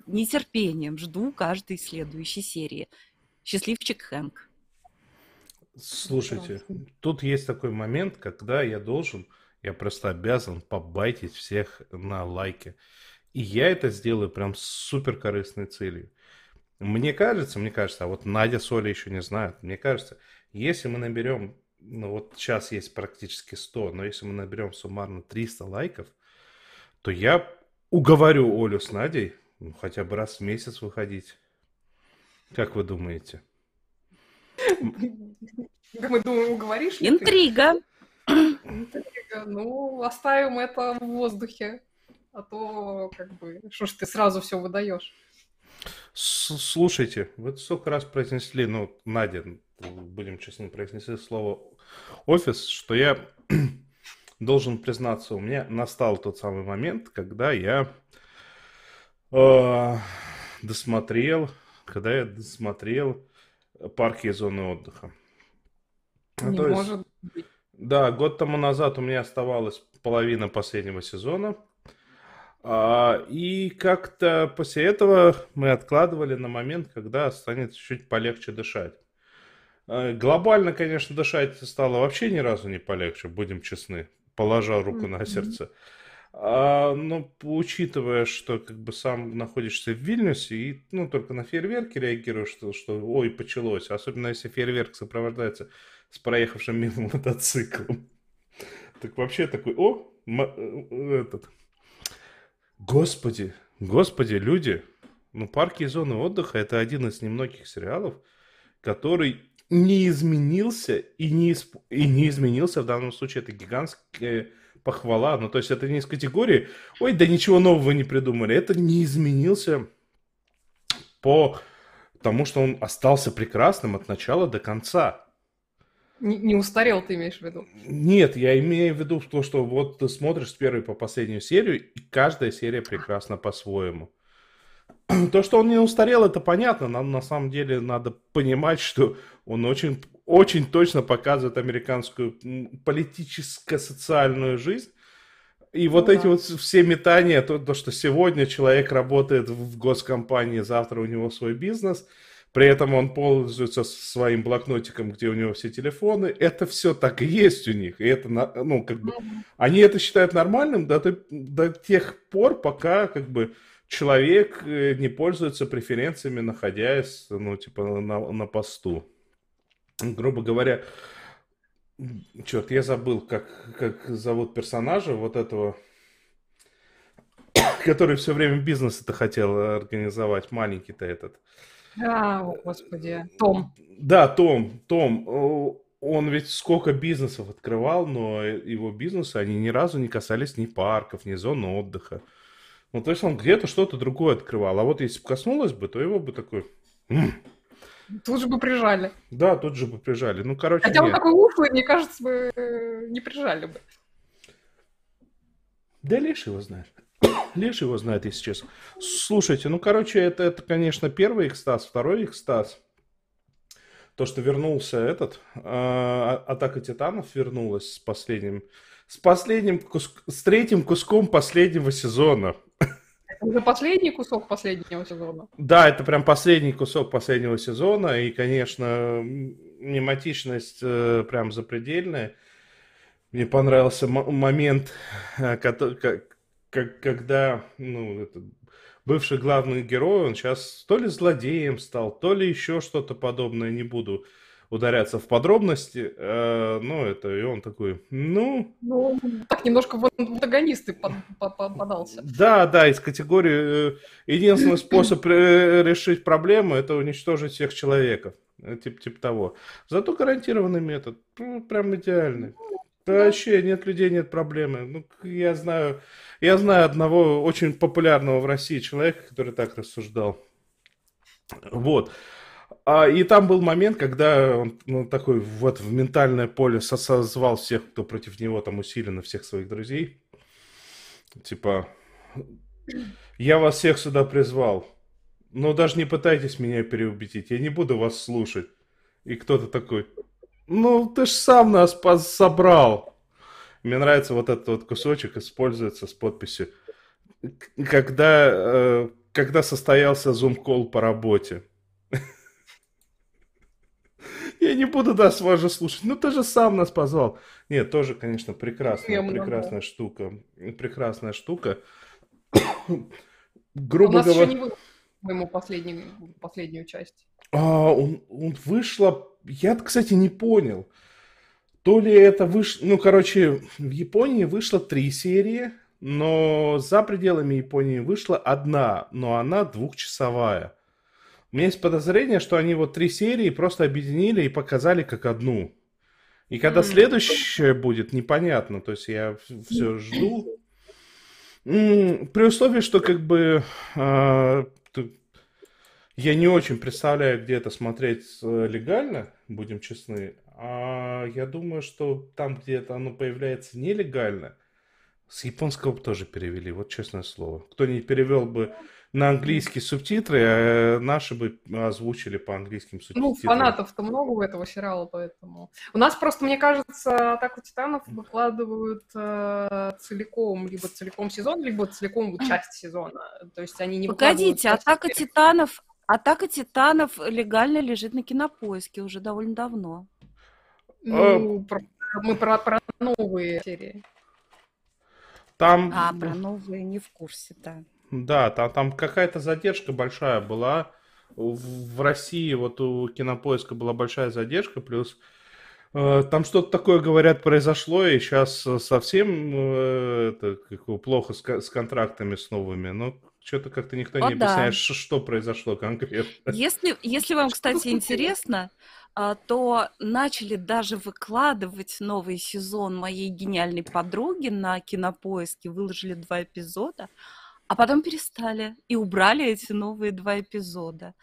нетерпением жду каждой следующей серии. «Счастливчик Хэнк». Слушайте, тут есть такой момент, когда я должен, я просто обязан побайтить всех на лайке. И я это сделаю прям с суперкорыстной целью. Мне кажется, мне кажется, а вот Надя с Олей еще не знают, мне кажется, если мы наберем, ну вот сейчас есть практически сто, но если мы наберем суммарно триста лайков, то я уговорю Олю с Надей, ну, хотя бы раз в месяц выходить. Как вы думаете? Мы думаем, уговоришь ли ты? Интрига. Интрига. Ну, оставим это в воздухе. А то, как бы, что ж ты сразу все выдаешь? Слушайте, вы столько раз произнесли, ну, Надя, будем честны, произнесли слово «Офис», что я должен признаться, у меня настал тот самый момент, когда я э, досмотрел, когда я досмотрел «Парки и зоны отдыха». Не а, может есть, быть. Да, год тому назад у меня оставалась половина последнего сезона. А, и как-то после этого мы откладывали на момент, когда станет чуть полегче дышать. А, глобально, конечно, дышать стало вообще ни разу не полегче, будем честны, положа руку mm-hmm. на сердце. А, но учитывая, что как бы сам находишься в Вильнюсе и, ну, только на фейерверки реагируешь, что, что ой, почалось. Особенно если фейерверк сопровождается с проехавшим мимо мотоциклом. Так вообще такой, о, этот... Господи, господи, люди, ну, «Парки и зоны отдыха» — это один из немногих сериалов, который не изменился и не, исп... и не изменился в данном случае. Это гигантская похвала. Ну, то есть это не из категории «Ой, да ничего нового не придумали». Это не изменился по Потому что он остался прекрасным от начала до конца. Не, не устарел, ты имеешь в виду? Нет, я имею в виду то, что вот ты смотришь с первой по последнюю серию, и каждая серия прекрасна по-своему. То, что он не устарел, это понятно. Нам на самом деле надо понимать, что он очень, очень точно показывает американскую политическо-социальную жизнь. И вот ну, эти да. вот все метания, то, то, что сегодня человек работает в госкомпании, завтра у него свой бизнес, при этом он пользуется своим блокнотиком, где у него все телефоны, это все так и есть у них. И это, ну, как бы, они это считают нормальным до, до тех пор, пока как бы, человек не пользуется преференциями, находясь ну, типа, на, на посту. Грубо говоря... Черт, я забыл, как, как зовут персонажа вот этого, который все время бизнес-то хотел организовать, маленький-то этот. Да, о, господи, Том. Да, Том, Том. Он ведь сколько бизнесов открывал, но его бизнесы, они ни разу не касались ни парков, ни зон отдыха. Ну, то есть он где-то что-то другое открывал. А вот если бы коснулось бы, то его бы такой... Тут же бы прижали. Да, тут же бы прижали. Ну, короче, хотя он такой ушлый, мне кажется, бы не прижали бы. Да лишь его знает. Лишь его знает, если честно. Слушайте, ну, короче, это, это, конечно, первый экстаз, второй экстаз. То, что вернулся этот... Э, Атака Титанов вернулась с последним... С последним... Кус, с третьим куском последнего сезона. Это последний кусок последнего сезона? Да, это прям последний кусок последнего сезона. И, конечно, мематичность э, прям запредельная. Мне понравился м- момент, э, как, как, когда ну, это, бывший главный герой, он сейчас то ли злодеем стал, то ли еще что-то подобное. Не буду ударяться в подробности. Э, ну, это и он такой, ну... Ну, так немножко в антагонисты под, под, подался. Да, да, из категории э, единственный способ э, решить проблему — это уничтожить всех человеков. Тип, тип того. Зато гарантированный метод. Ну, прям идеальный. Да, вообще, нет людей, нет проблемы. Ну, я знаю, я знаю одного очень популярного в России человека, который так рассуждал. Вот. А, и там был момент, когда он ну, такой вот в ментальное поле созвал всех, кто против него там усиленно, всех своих друзей. Типа, я вас всех сюда призвал, но даже не пытайтесь меня переубедить, я не буду вас слушать. И кто-то такой, ну ты ж сам нас собрал. Мне нравится вот этот вот кусочек, используется с подписью. Когда, э, когда состоялся зум-колл по работе. Я не буду нас даже слушать. Ну, ты же сам нас позвал. Нет, тоже, конечно, прекрасная, Всем прекрасная много. штука. Прекрасная штука. Грубо у нас говоря... еще не вышло, по-моему, последнюю, последнюю часть. А, он, он вышло... Я, кстати, не понял. То ли это вышло... Ну, короче, в Японии вышло три серии, но за пределами Японии вышла одна, но она двухчасовая. У меня есть подозрение, что они вот три серии просто объединили и показали как одну. И когда mm-hmm. следующее будет, непонятно. То есть я все жду. Mm-hmm. При условии, что как бы э, я не очень представляю, где это смотреть легально, будем честны. А я думаю, что там, где это оно появляется нелегально, с японского бы тоже перевели, вот честное слово. Кто не перевел бы на английские субтитры, а наши бы озвучили по английским субтитрам. Ну, фанатов-то много у этого сериала, поэтому... У нас просто, мне кажется, «Атаку Титанов» выкладывают э, целиком, либо целиком сезон, либо целиком часть сезона. То есть они не Погодите, «Атака Титанов», «Атака Титанов» легально лежит на Кинопоиске уже довольно давно. Ну, а... про, мы про, про новые серии. Там... А, про новые не в курсе, да. Да, там, там какая-то задержка большая была. В России вот у Кинопоиска была большая задержка, плюс э, там что-то такое, говорят, произошло, и сейчас совсем э, это, как, плохо с, с контрактами с новыми, но что-то как-то никто О, не да. объясняет, ш- что произошло конкретно. Если, если вам, кстати, интересно, то начали даже выкладывать новый сезон «Моей гениальной подруги» на Кинопоиске, выложили два эпизода. А потом перестали и убрали эти новые два эпизода.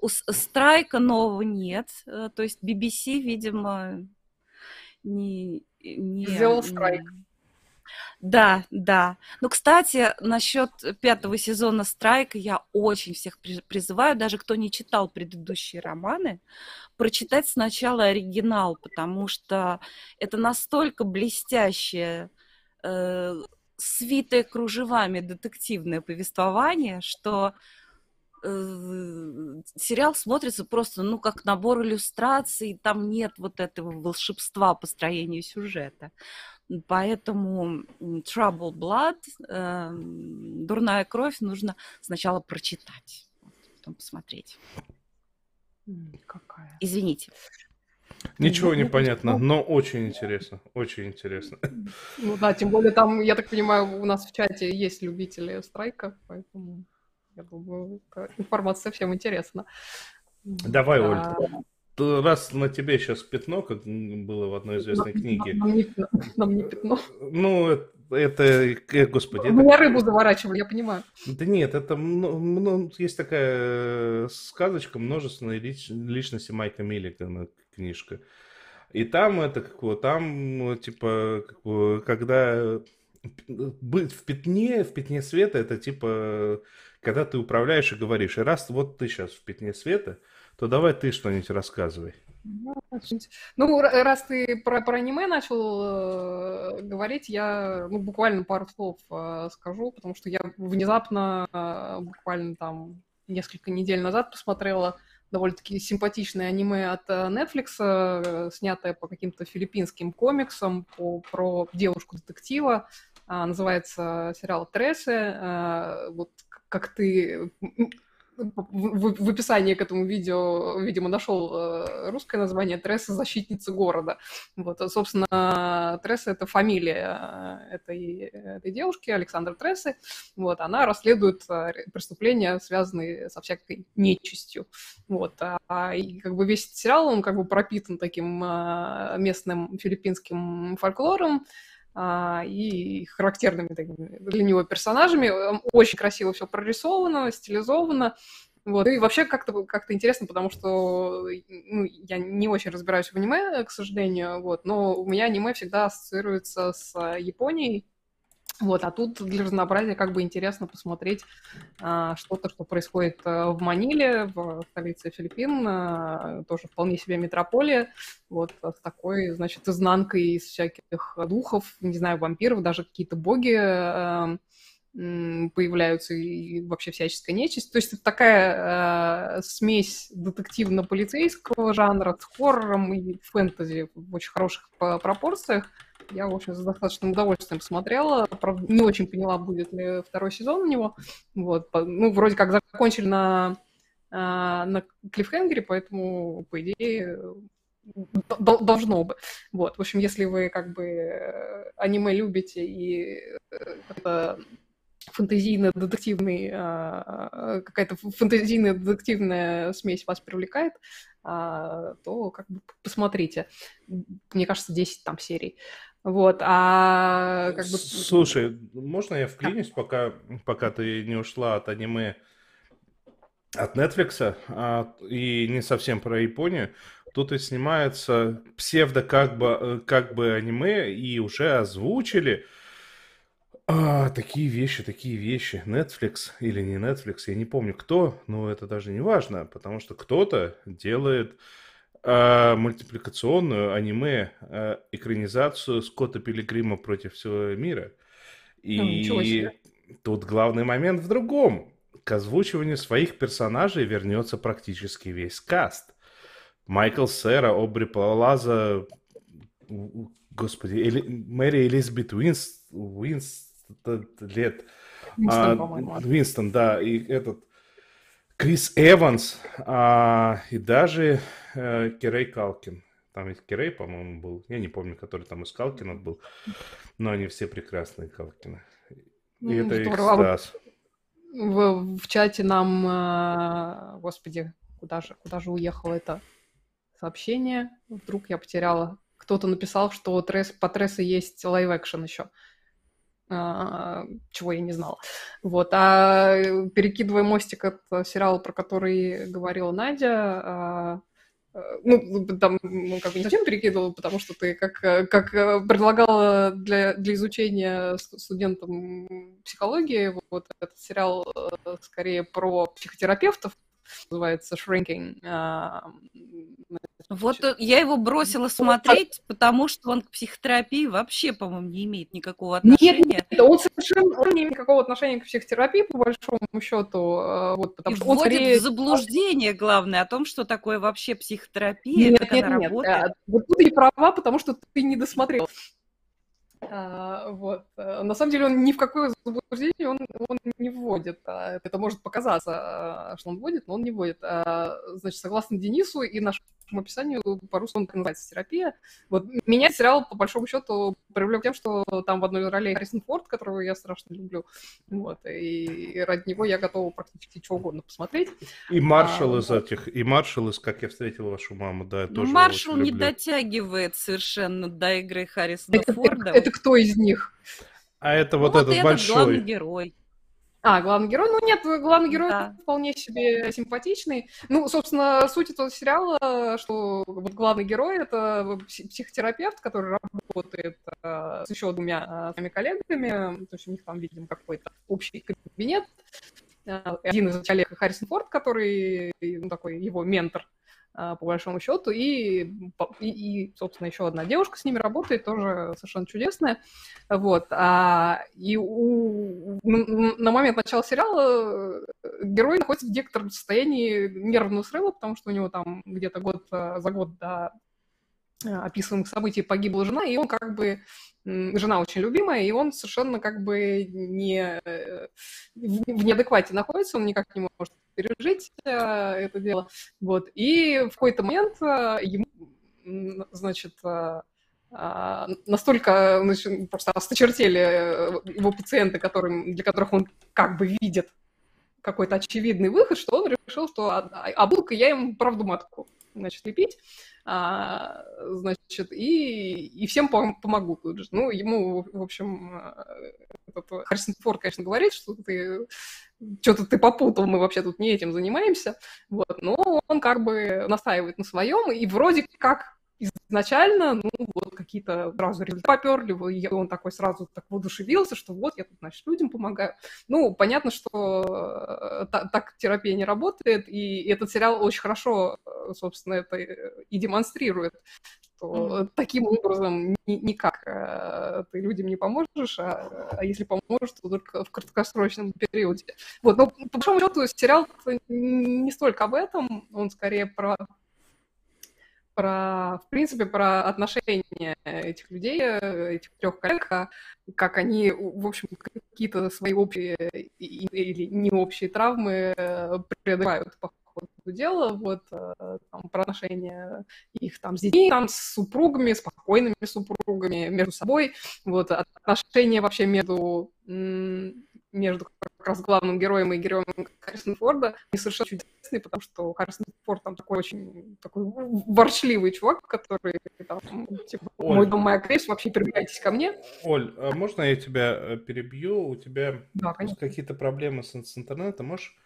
У Страйка нового нет, то есть би би си, видимо, не... Сделал Страйк. Да, да. Ну, кстати, насчет пятого сезона Страйка я очень всех призываю, даже кто не читал предыдущие романы, прочитать сначала оригинал, потому что это настолько блестящее, э, свитое кружевами детективное повествование, что э, сериал смотрится просто, ну, как набор иллюстраций, там нет вот этого волшебства построения сюжета. Поэтому Trouble Blood, э, дурная кровь, нужно сначала прочитать, потом посмотреть. Какая? Извините. Ничего не понятно, но очень интересно, очень интересно. Ну да, тем более там, я так понимаю, у нас в чате есть любители Страйка, поэтому я думаю, информация всем интересна. Давай, Оль. Раз на тебе сейчас пятно, как было в одной известной нам, книге. Нам не, нам не пятно. Ну, это, это господи. Меня это... рыбу заворачивали, я понимаю. Да нет, это ну, есть такая сказочка множественной лич... личности Майка Миллигана книжка. И там это как вот, там типа как, когда быть в пятне, в пятне света, это типа когда ты управляешь и говоришь, и раз вот ты сейчас в пятне света, то давай ты что-нибудь рассказывай. Ну, раз ты про, про аниме начал э, говорить, я ну, буквально пару слов э, скажу, потому что я внезапно, э, буквально там несколько недель назад посмотрела довольно-таки симпатичное аниме от Netflix, э, снятое по каким-то филиппинским комиксам по, про девушку-детектива. Э, называется сериал «Трессе». Э, вот как ты... В, в описании к этому видео, видимо, нашел русское название «Тресса. Защитница города». Вот, собственно, Тресса — это фамилия этой, этой девушки, Александра Трессы. Вот, она расследует преступления, связанные со всякой нечистью. Вот, а, и как бы весь сериал, он как бы пропитан таким местным филиппинским фольклором и характерными для него персонажами. Очень красиво все прорисовано, стилизовано. Вот. И вообще как-то, как-то интересно, потому что ну, я не очень разбираюсь в аниме, к сожалению, вот, но у меня аниме всегда ассоциируется с Японией. Вот, а тут для разнообразия как бы интересно посмотреть а, что-то, что происходит а, в Маниле, в столице Филиппин, а, тоже вполне себе метрополия, вот, а, с такой, значит, изнанкой из всяких духов, не знаю, вампиров, даже какие-то боги а, появляются и вообще всяческая нечисть. То есть это такая а, смесь детективно-полицейского жанра с хоррором и фэнтези в очень хороших пропорциях. Я, в общем, с достаточным удовольствием посмотрела. Правда, не очень поняла, будет ли второй сезон у него. Вот. Ну, вроде как закончили на, на клиффхенгере, поэтому, по идее, должно бы. Вот. В общем, если вы как бы аниме любите и это фэнтезийно-детективный, какая-то фэнтезийно-детективная смесь вас привлекает, то как бы посмотрите. Мне кажется, десять там серий. Вот, а как бы... Слушай, можно я вклинюсь, пока, пока ты не ушла от аниме от Netflix, а, и не совсем про Японию? Тут и снимается псевдо как бы, как бы аниме, и уже озвучили а, такие вещи, такие вещи. Netflix или не Netflix, я не помню кто, но это даже не важно, потому что кто-то делает... мультипликационную аниме экранизацию Скотта Пилигрима против всего мира. И тут главный момент в другом. К озвучиванию своих персонажей вернется практически весь каст. Майкл Сера, Обри Плаза, господи, Эли... Мэри Элизабет Уинст... Уинстон, лет... Уинстон, а, Уинстон, да, и этот Крис Эванс а, и даже а, Кирей Калкин. Там ведь Кирей, по-моему, был. Я не помню, который там из Калкина был. Но они все прекрасные Калкины. И это экстаз. В, в чате нам... Господи, куда же, куда же уехало это сообщение? Вдруг я потеряла. Кто-то написал, что трес, по Трессу есть лайв-экшен еще. чего я не знала. Вот. А перекидывая мостик от сериала, про который говорила Надя, ну, там, ну, как бы не совсем перекидывала, потому что ты как, как предлагала для, для изучения студентам психологии, вот этот сериал скорее про психотерапевтов, называется «Shrinking». Вот я его бросила смотреть, потому что он к психотерапии вообще, по-моему, не имеет никакого отношения. Нет, нет, он совершенно он не имеет никакого отношения к психотерапии, по большому счету. Вот, потому и что вводит он скорее... в заблуждение, главное, о том, что такое вообще психотерапия, нет, как нет, она нет, работает. Нет. Вот тут я права, потому что ты не досмотрел. А, вот. На самом деле он ни в какое заблуждение он, он не вводит. Это может показаться, что он вводит, но он не вводит. А, значит, согласно Денису и нашему описанию, по-русски он называется «Терапия». Вот. Меня сериал, по большому счету, привлек тем, что там в одной из ролей Харрисон Форд, которого я страшно люблю. Вот. И ради него я готова практически чего угодно посмотреть. И Маршал а, из вот. этих, и Маршал из «Как я встретил вашу маму», да, я тоже Маршал не люблю. Дотягивает совершенно до игры Харрисона это, Форда. Это, это кто из них? А это вот ну, этот, этот большой. Главный герой. А, главный герой? Ну нет, главный герой да. вполне себе симпатичный. Ну, собственно, суть этого сериала, что вот главный герой — это психотерапевт, который работает а, с еще двумя а, своими коллегами. То есть у них там, видимо, какой-то общий кабинет. А, один из коллег — Харрисон Форд, который, ну, такой его ментор, по большому счету, и, и, и, собственно, еще одна девушка с ними работает, тоже совершенно чудесная. Вот. А, и у, на момент начала сериала герой находится в некотором состоянии нервного срыва, потому что у него там где-то год за год до описываемых событий погибла жена, и он как бы... Жена очень любимая, и он совершенно как бы не, в неадеквате находится, он никак не может пережить это дело. Вот. И в какой-то момент ему, значит, настолько значит, просто осточертели его пациенты, которым, для которых он как бы видит какой-то очевидный выход, что он решил, что «облука, я им правду матку». Значит, лепить, а, значит, и, и всем помогу тут же. Ну, ему, в общем, этот Харрисон Форд, конечно, говорит, что ты что-то ты попутал, мы вообще тут не этим занимаемся, вот, но он как бы настаивает на своем, и вроде как изначально, ну, вот какие-то сразу поперли, и он такой сразу так воодушевился, что вот, я тут, значит, людям помогаю. Ну, понятно, что та- так терапия не работает, и этот сериал очень хорошо, собственно, это и демонстрирует, что mm. таким образом ни- никак ты людям не поможешь, а, а если поможешь, то только в краткосрочном периоде. Вот, но по большому счету сериал не столько об этом, он скорее про... Про, в принципе, про отношения этих людей, этих трех коллег, как они, в общем, какие-то свои общие или не общие травмы преодолевают по ходу дела, вот, там, про отношения их там с детьми, там, с супругами, спокойными супругами, между собой, вот, отношения вообще между, между как раз главным героем и героем Харрисона Форда, они совершенно чудесные, потому что Харрисон Форд там такой очень такой ворчливый чувак, который там, типа, Оль, мой дом, моя крепость, вообще перебирайтесь ко мне. Оль, а можно я тебя перебью? У тебя да, какие-то проблемы с, с интернетом? Можешь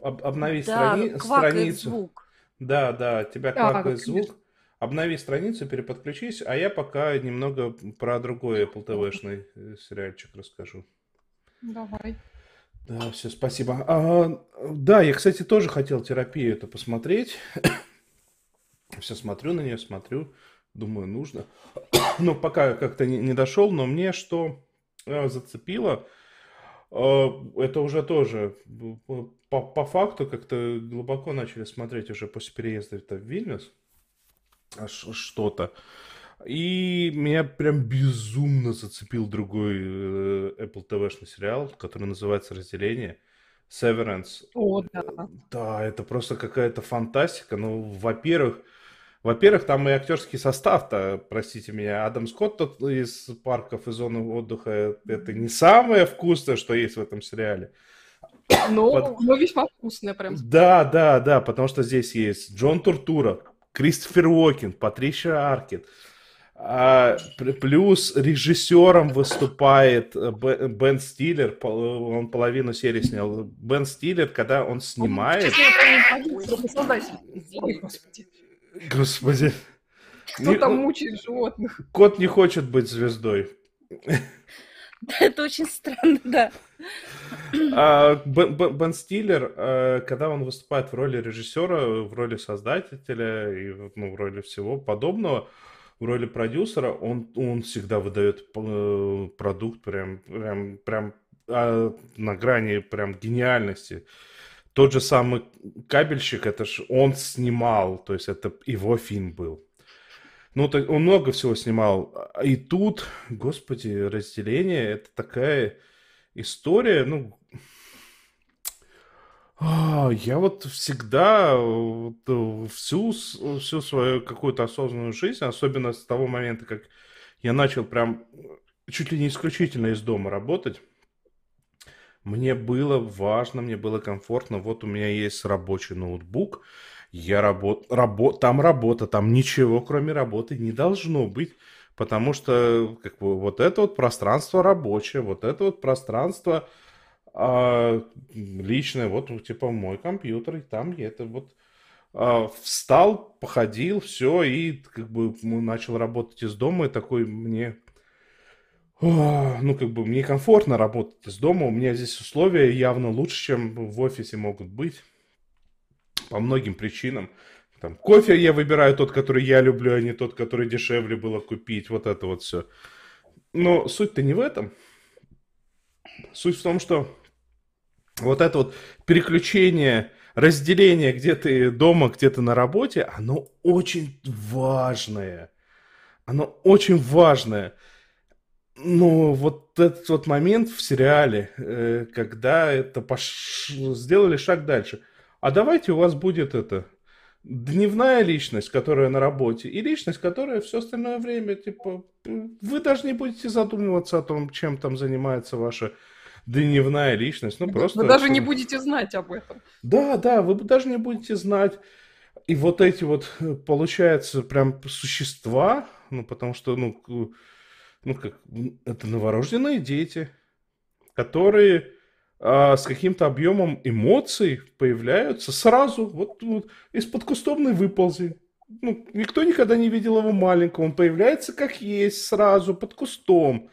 об- обновить да, страни- страницу? Звук. Да, да, тебя квакает а, звук. Обнови страницу, переподключись, а я пока немного про другой Apple ти ви-шный сериальчик расскажу. Давай. Да, все, спасибо. А, да, я, кстати, тоже хотел терапию это посмотреть. Все смотрю на нее, смотрю, думаю, нужно. Но пока как-то не, не дошел, но мне что зацепило, это уже тоже по, по факту как-то глубоко начали смотреть уже после переезда в Вильнюс что-то. И меня прям безумно зацепил другой Apple ти ви-шный сериал, который называется «Разделение», «Severance». О, да. Да, это просто какая-то фантастика. Ну, во-первых, во-первых, там и актерский состав-то, простите меня, Адам Скотт тот из «Парков и зоны отдыха», это не самое вкусное, что есть в этом сериале. Но, Под... но весьма вкусное прям. Да, да, да, потому что здесь есть Джон Туртура, Кристофер Уокен, Патришия Аркет. А, плюс режиссером выступает Бен Стиллер, он половину серии снял. Бен Стиллер, когда он снимает... Господи. Кто там мучает животных? Кот не хочет быть звездой. Это очень странно, да. А, Бен, Бен Стиллер, когда он выступает в роли режиссера, в роли создателя и ну, в роли всего подобного, в роли продюсера, он, он всегда выдает э, продукт прям, прям, прям а, на грани прям гениальности. Тот же самый «Кабельщик», это ж он снимал, то есть это его фильм был. Ну, так, он много всего снимал. И тут, господи, «Разделение» — это такая история, ну... Я вот всегда всю, всю свою какую-то осознанную жизнь, особенно с того момента, как я начал прям чуть ли не исключительно из дома работать, мне было важно, мне было комфортно. Вот у меня есть рабочий ноутбук, я работ, рабо, там работа, там ничего кроме работы не должно быть, потому что как бы, вот это вот пространство рабочее, вот это вот пространство... А, личное, вот, типа, мой компьютер, и там я это вот а, встал, походил, все, и как бы начал работать из дома, и такой мне, о, ну, как бы мне комфортно работать из дома, у меня здесь условия явно лучше, чем в офисе могут быть, по многим причинам. Там, кофе я выбираю тот, который я люблю, а не тот, который дешевле было купить, вот это вот все. Но суть-то не в этом. Суть в том, что вот это вот переключение, разделение, где ты дома, где ты на работе, оно очень важное. Оно очень важное. Но вот этот вот момент в сериале, когда это пош... сделали шаг дальше. А давайте у вас будет это дневная личность, которая на работе, и личность, которая все остальное время, типа, вы даже не будете задумываться о том, чем там занимается ваша дневная личность. Ну, просто... Вы даже не будете знать об этом. Да, да, вы даже не будете знать. И вот эти вот, получается, прям существа, ну, потому что, ну, ну как, это новорожденные дети, которые... с каким-то объемом эмоций появляются сразу, вот, вот из-под кустовной выползи. Ну, никто никогда не видел его маленького, он появляется как есть сразу, под кустом,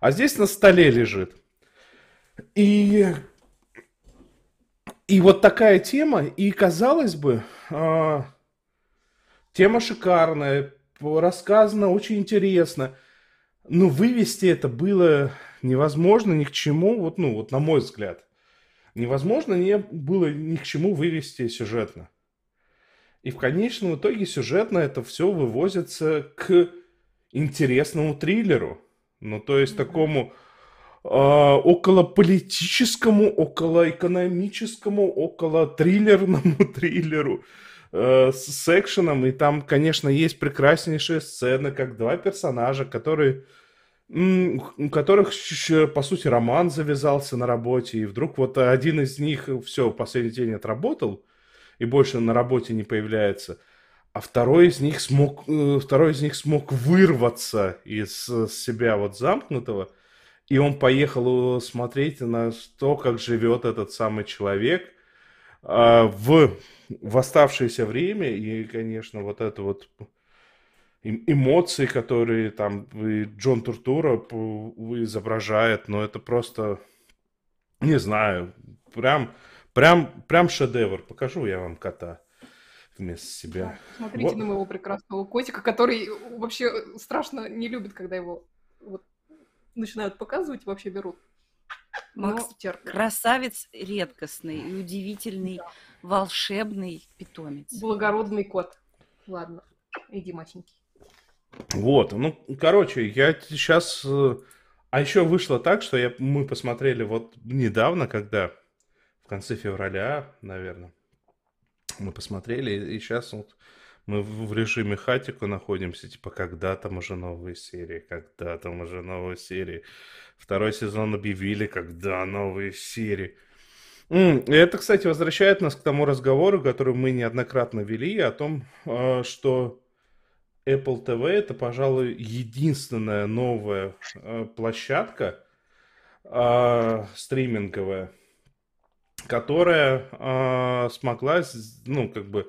а здесь на столе лежит. И, и вот такая тема, и казалось бы, а... тема шикарная, рассказана очень интересно, но вывести это было... невозможно ни к чему, вот, ну, вот на мой взгляд, невозможно не было ни к чему вывести сюжетно. И в конечном итоге сюжетно это все вывозится к интересному триллеру. Ну, то есть такому э, околополитическому, околоэкономическому, околотриллерному триллеру э, с экшеном. И там, конечно, есть прекраснейшие сцены, как два персонажа, которые... у которых, по сути, роман завязался на работе, и вдруг вот один из них все, последний день отработал, и больше на работе не появляется, а второй из них смог, второй из них смог вырваться из себя вот замкнутого, и он поехал смотреть на то, как живет этот самый человек в, в оставшееся время, и, конечно, вот это вот... эмоции, которые там Джон Туртура изображает, но это просто, не знаю, прям, прям, прям шедевр. Покажу я вам кота вместо себя. Смотрите вот на моего прекрасного котика, который вообще страшно не любит, когда его вот начинают показывать и вообще берут. Макс красавец редкостный и удивительный, да, волшебный питомец. Благородный кот. Ладно, иди, маченький. Вот, ну, короче, я сейчас... А еще вышло так, что я... мы посмотрели вот недавно, когда в конце февраля, наверное, мы посмотрели, и сейчас вот мы в режиме хатику находимся, типа, когда там уже новые серии, когда там уже новые серии. Второй сезон объявили, когда новые серии. И это, кстати, возвращает нас к тому разговору, который мы неоднократно вели, о том, что... Apple ти ви это, пожалуй, единственная новая площадка э, стриминговая, которая э, смогла, ну, как бы,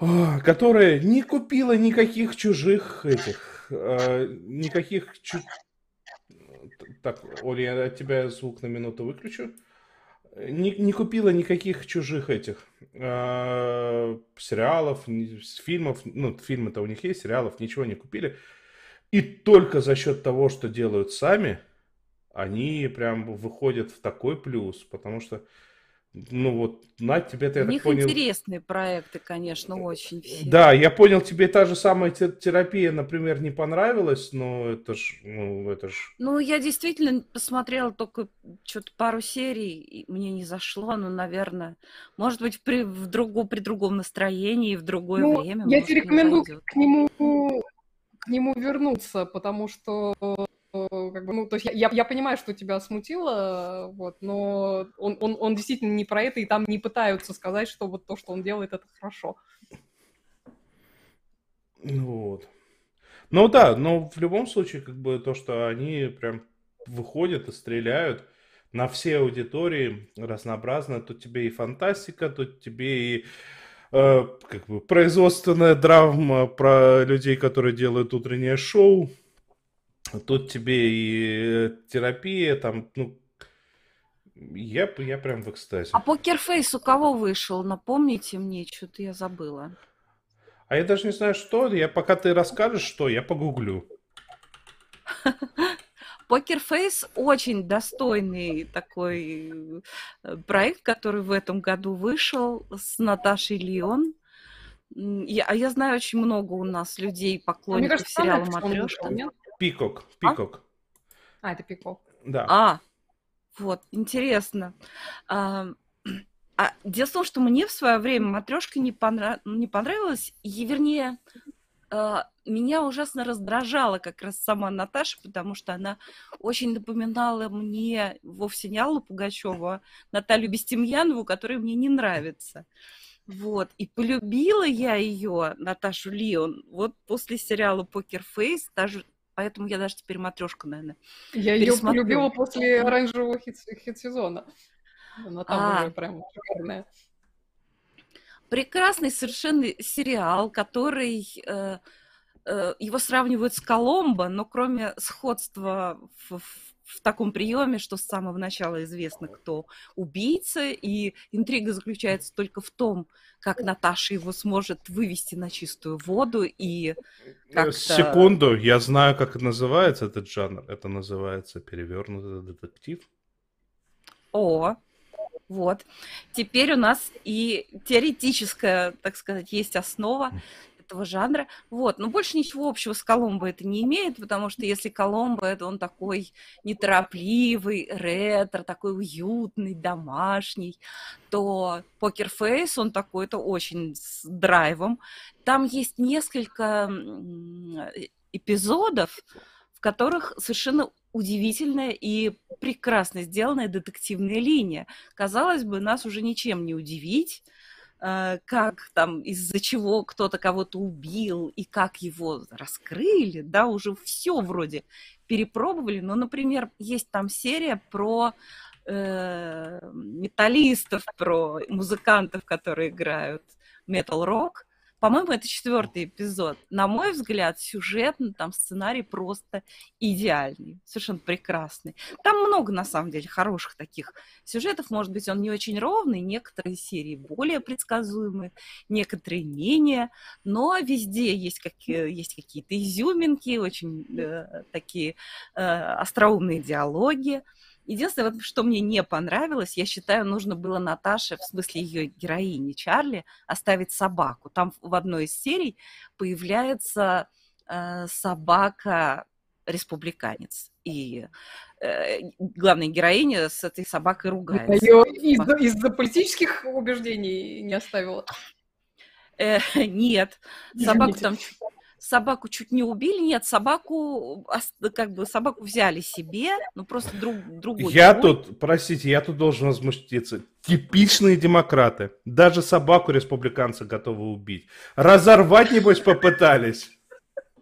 э, которая не купила никаких чужих этих, э, никаких чу... Так, Оля, я от тебя звук на минуту выключу. Не, не купила никаких чужих этих э, сериалов, фильмов. Ну, фильмы-то у них есть, сериалов ничего не купили. И только за счет того, что делают сами, они прям выходят в такой плюс. Потому что, ну вот, Надь, тебе-то, я так понял... У них интересные проекты, конечно, очень все. Да, я понял, тебе та же самая терапия, например, не понравилась, но это ж... Ну, это ж... ну я действительно посмотрела только что-то пару серий, и мне не зашло, ну, наверное, может быть, при, в другу, при другом настроении, в другое ну, время. Я тебе рекомендую к нему, к нему вернуться, потому что... Как бы, ну, то есть я, я понимаю, что тебя смутило, вот, но он, он, он действительно не про это, и там не пытаются сказать, что вот то, что он делает, это хорошо. Вот. Ну да, но в любом случае, как бы то, что они прям выходят и стреляют на все аудитории разнообразно, тут тебе и фантастика, тут тебе и э, как бы производственная драма про людей, которые делают утреннее шоу. Тут тебе и терапия, там, ну, я, я прям в экстазе. А покерфейс у кого вышел? Напомните мне, что-то я забыла. А я даже не знаю, что. Я, пока ты расскажешь, что, я погуглю. Покерфейс очень достойный такой проект, который в этом году вышел с Наташей Леон. Я, я знаю, очень много у нас людей, поклонников сериала «Матрешка». Пикок, пикок. А? а, это пикок. Да. А, вот, интересно. А, а, дело в том, что мне в свое время «Матрешка» не, понрав... не понравилась, и, вернее, а, меня ужасно раздражала как раз сама Наташа, потому что она очень напоминала мне вовсе не Аллу Пугачеву, а Наталью Бестемьянову, которая мне не нравится. Вот, и полюбила я ее, Наташу Леон, вот после сериала «Покерфейс», даже... Поэтому я даже теперь «Матрешку», наверное, я пересмотрю. Ее полюбила после оранжевого хит- хит-сезона. Она там а, уже прям шикарная. Прекрасный совершенно сериал, который... Э, э, его сравнивают с «Коломбо», но кроме сходства в, в, в таком приеме, что с самого начала известно, кто убийца, и интрига заключается только в том, как Наташа его сможет вывести на чистую воду и как-то... Секунду, я знаю, как называется этот жанр. Это называется перевернутый детектив. О, вот. Теперь у нас и теоретическая, так сказать, есть основа этого жанра. Вот. Но больше ничего общего с «Коломбо» это не имеет, потому что если «Коломбо», это он такой неторопливый, ретро, такой уютный, домашний, то «Покерфейс» он такой-то очень с драйвом. Там есть несколько эпизодов, в которых совершенно удивительная и прекрасно сделанная детективная линия. Казалось бы, нас уже ничем не удивить, как там, из-за чего кто-то кого-то убил и как его раскрыли, да, уже все вроде перепробовали. Но, например, есть там серия про э, металлистов, про музыкантов, которые играют метал-рок. По-моему, это четвертый эпизод. На мой взгляд, сюжетно там сценарий просто идеальный, совершенно прекрасный. Там много, на самом деле, хороших таких сюжетов. Может быть, он не очень ровный, некоторые серии более предсказуемые, некоторые менее, но везде есть, как, есть какие-то изюминки, очень э, такие э, остроумные диалоги. Единственное, вот, что мне не понравилось, я считаю, нужно было Наташе, в смысле ее героини Чарли, оставить собаку. Там в одной из серий появляется э, собака-республиканец. И э, главная героиня с этой собакой ругается. Ее из-за, из-за политических убеждений не оставила? Э, нет. Извините. Собаку там... собаку чуть не убили, нет, собаку, как бы, собаку взяли себе, ну, просто друг, другой. Я другой. тут, простите, я тут должен возмутиться. Типичные демократы. Даже собаку республиканцы готовы убить. Разорвать, небось, попытались.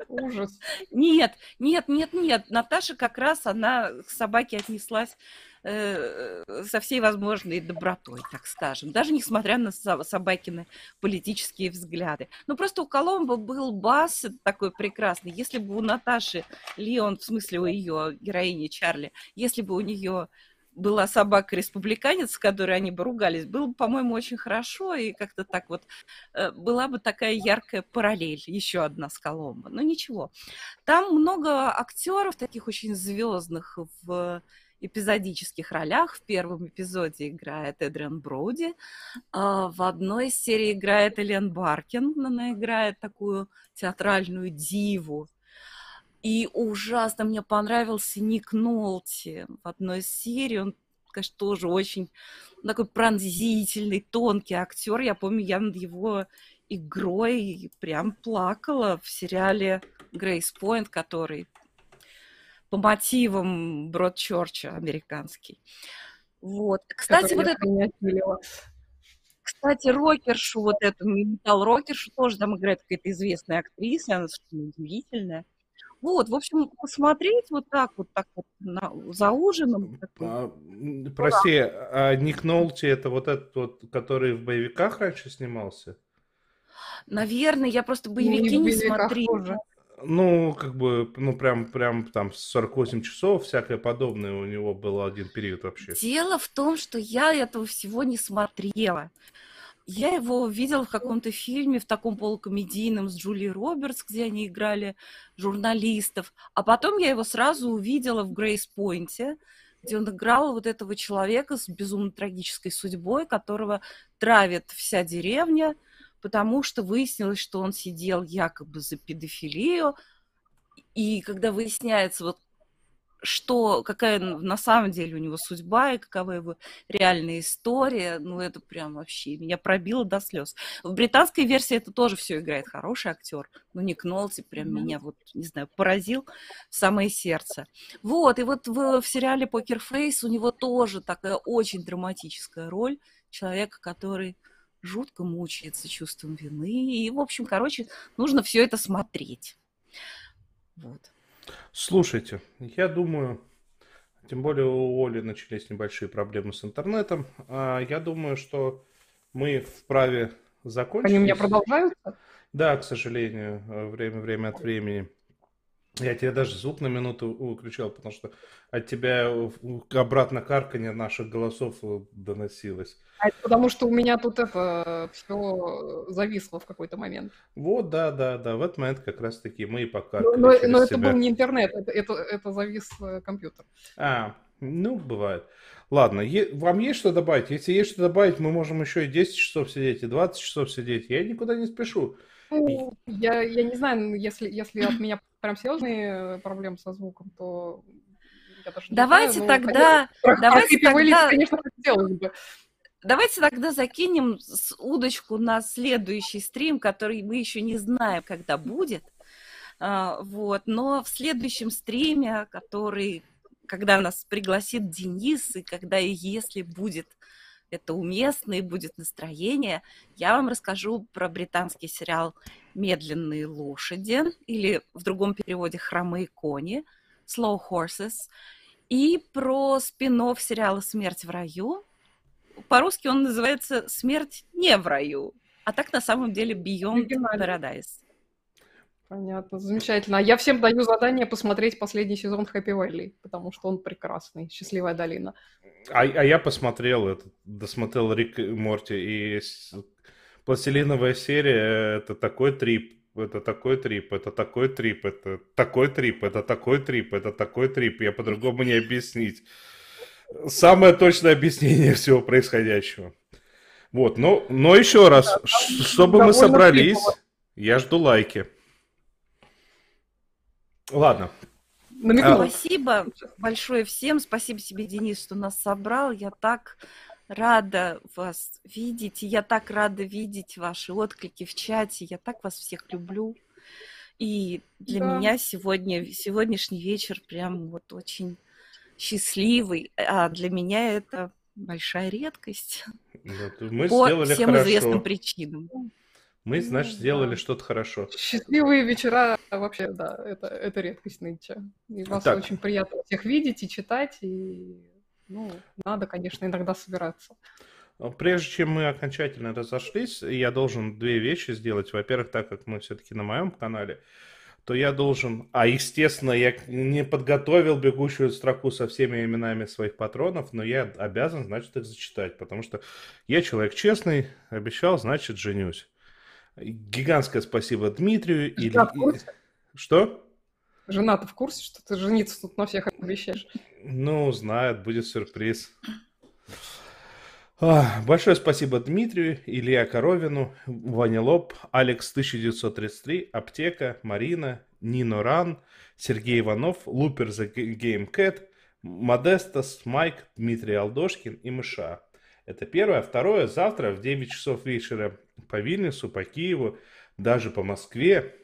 Ужас. Нет, нет, нет, нет. Наташа как раз, она к собаке отнеслась э, со всей возможной добротой, так скажем. Даже несмотря на собакины политические взгляды. Ну, просто у Коломбо был бас такой прекрасный. Если бы у Наташи Леон, в смысле у ее героини Чарли, если бы у нее была собака-республиканец, с которой они бы ругались, было бы, по-моему, очень хорошо, и как-то так вот была бы такая яркая параллель, еще одна с Коломбо. Но ничего. Там много актеров таких очень звездных в эпизодических ролях. В первом эпизоде играет Эдриан Броуди, в одной из серий играет Элен Баркин, она играет такую театральную диву. И ужасно мне понравился Ник Нолти в одной из серий. Он, конечно, тоже очень такой пронзительный, тонкий актер. Я помню, я над его игрой прям плакала в сериале «Грейс Пойнт», который по мотивам Бродчерча американский. Вот. Кстати, вот это... Кстати, рокершу, вот эту металл-рокершу тоже там играет какая-то известная актриса, она совершенно удивительная. Вот, в общем, посмотреть вот так вот, так вот на, за ужином. А, прости, а Ник Нолти — это вот этот вот, который в боевиках раньше снимался? Наверное, я просто боевики ну, не, не смотрела. Ну, как бы, ну, прям, прям там сорок восемь часов, всякое подобное у него был один период вообще. Дело в том, что я этого всего не смотрела. Я его видела в каком-то фильме, в таком полукомедийном, с Джулией Робертс, где они играли журналистов. А потом я его сразу увидела в «Грейс-Пойнте», где он играл вот этого человека с безумно трагической судьбой, которого травит вся деревня, потому что выяснилось, что он сидел якобы за педофилию. И когда выясняется, вот, что, какая на самом деле у него судьба и какова его реальная история, ну это прям вообще меня пробило до слез. В британской версии это тоже все играет хороший актер, но Ник Нолти прям mm-hmm. меня вот, не знаю, поразил в самое сердце. Вот, и вот в, в сериале «Покер Фейс» у него тоже такая очень драматическая роль человека, который жутко мучается чувством вины, и, в общем, короче, нужно все это смотреть. Вот. Слушайте, я думаю, тем более у Оли начались небольшие проблемы с интернетом, я думаю, что мы вправе закончить. Они у меня продолжаются? Да, к сожалению, время, время от времени. Я тебе даже звук на минуту выключал, потому что от тебя обратно карканье наших голосов доносилось. А это потому что у меня тут это все зависло в какой-то момент. Вот, да, да, да. В этот момент как раз-таки мы и покаркали. Но, но, но это был не интернет, это, это, это завис компьютер. А, ну, бывает. Ладно, е- вам есть что добавить? Если есть что добавить, мы можем еще и десять часов сидеть, и двадцать часов сидеть. Я никуда не спешу. Ну, я, я не знаю, если, если от меня... Прям серьезные проблемы со звуком, то я даже не давайте знаю, тогда, но, конечно, давайте тогда, вылез, конечно, хотелось бы. Давайте тогда закинем удочку на следующий стрим, который мы еще не знаем, когда будет. Вот, но в следующем стриме, который, когда нас пригласит Денис, и когда и если будет это уместно и будет настроение, я вам расскажу про британский сериал «Медленные лошади», или в другом переводе «Хромые кони», «Slow Horses», и про спин-офф сериала «Смерть в раю». По-русски он называется «Смерть не в раю», а так на самом деле «Beyond Paradise». Понятно, замечательно. А я всем даю задание посмотреть последний сезон «Хэппи Вэлли», потому что он прекрасный, «Счастливая долина». А, а я посмотрел это, досмотрел «Рик и Морти», и «Пластилиновая серия» — это такой трип, это такой трип, это такой трип, это такой трип, это такой трип, это такой трип. Я по-другому не объяснить. Самое точное объяснение всего происходящего. Вот, но, но еще раз, да, ш- чтобы мы собрались, трипово. Я жду лайки. Ладно. А... Спасибо большое всем. Спасибо тебе, Денис, что нас собрал. Я так рада вас видеть. Я так рада видеть ваши отклики в чате. Я так вас всех люблю. И для да. меня сегодня, сегодняшний вечер прям вот очень счастливый. А для меня это большая редкость. Да, мы по всем хорошо. Известным причинам. Мы, знаешь, сделали да. что-то хорошо. Счастливые вечера вообще, да, это, это редкость нынче. И вас так. очень приятно всех видеть и читать, и, ну, надо, конечно, иногда собираться. Прежде чем мы окончательно разошлись, я должен две вещи сделать. Во-первых, так как мы все-таки на моем канале, то я должен... А, естественно, я не подготовил бегущую строку со всеми именами своих патронов, но я обязан, значит, их зачитать, потому что я человек честный, обещал, значит, женюсь. Гигантское спасибо Дмитрию. Или... Что? Жена-то в курсе, что ты жениться тут на всех обещаешь? Ну, знает, будет сюрприз. Большое спасибо Дмитрию, Илья Коровину, Ванилоп, Алекс тысяча девятьсот тридцать три, Аптека, Марина, Нино Ран, Сергей Иванов, Лупер за Геймкэт, Модестас, Майк, Дмитрий Алдошкин и Мыша. Это первое. Второе. Завтра в девять часов вечера по Вильнюсу, по Киеву, даже по Москве.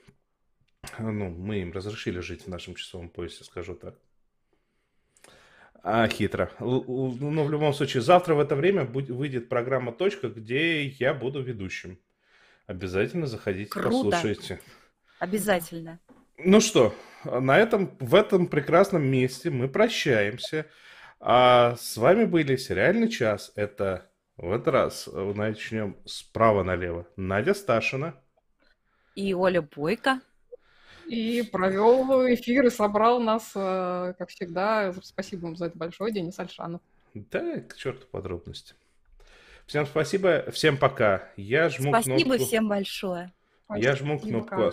Ну, мы им разрешили жить в нашем часовом поясе, скажу так. А, хитро. Но в любом случае, завтра в это время будет, выйдет программа «Точка», где я буду ведущим. Обязательно заходите, круто. Послушайте. Обязательно. Ну что, на этом, в этом прекрасном месте мы прощаемся. А с вами были «Сериальный час». Это в этот раз начнем справа налево. Надя Сташина. И Оля Бойко. И провел эфир, и собрал нас, как всегда. Спасибо вам за это большое, Денис Альшанов. Да, к черту подробности. Всем спасибо, всем пока. Я жму спасибо кнопку. Всем большое. Я спасибо. Жму кнопку.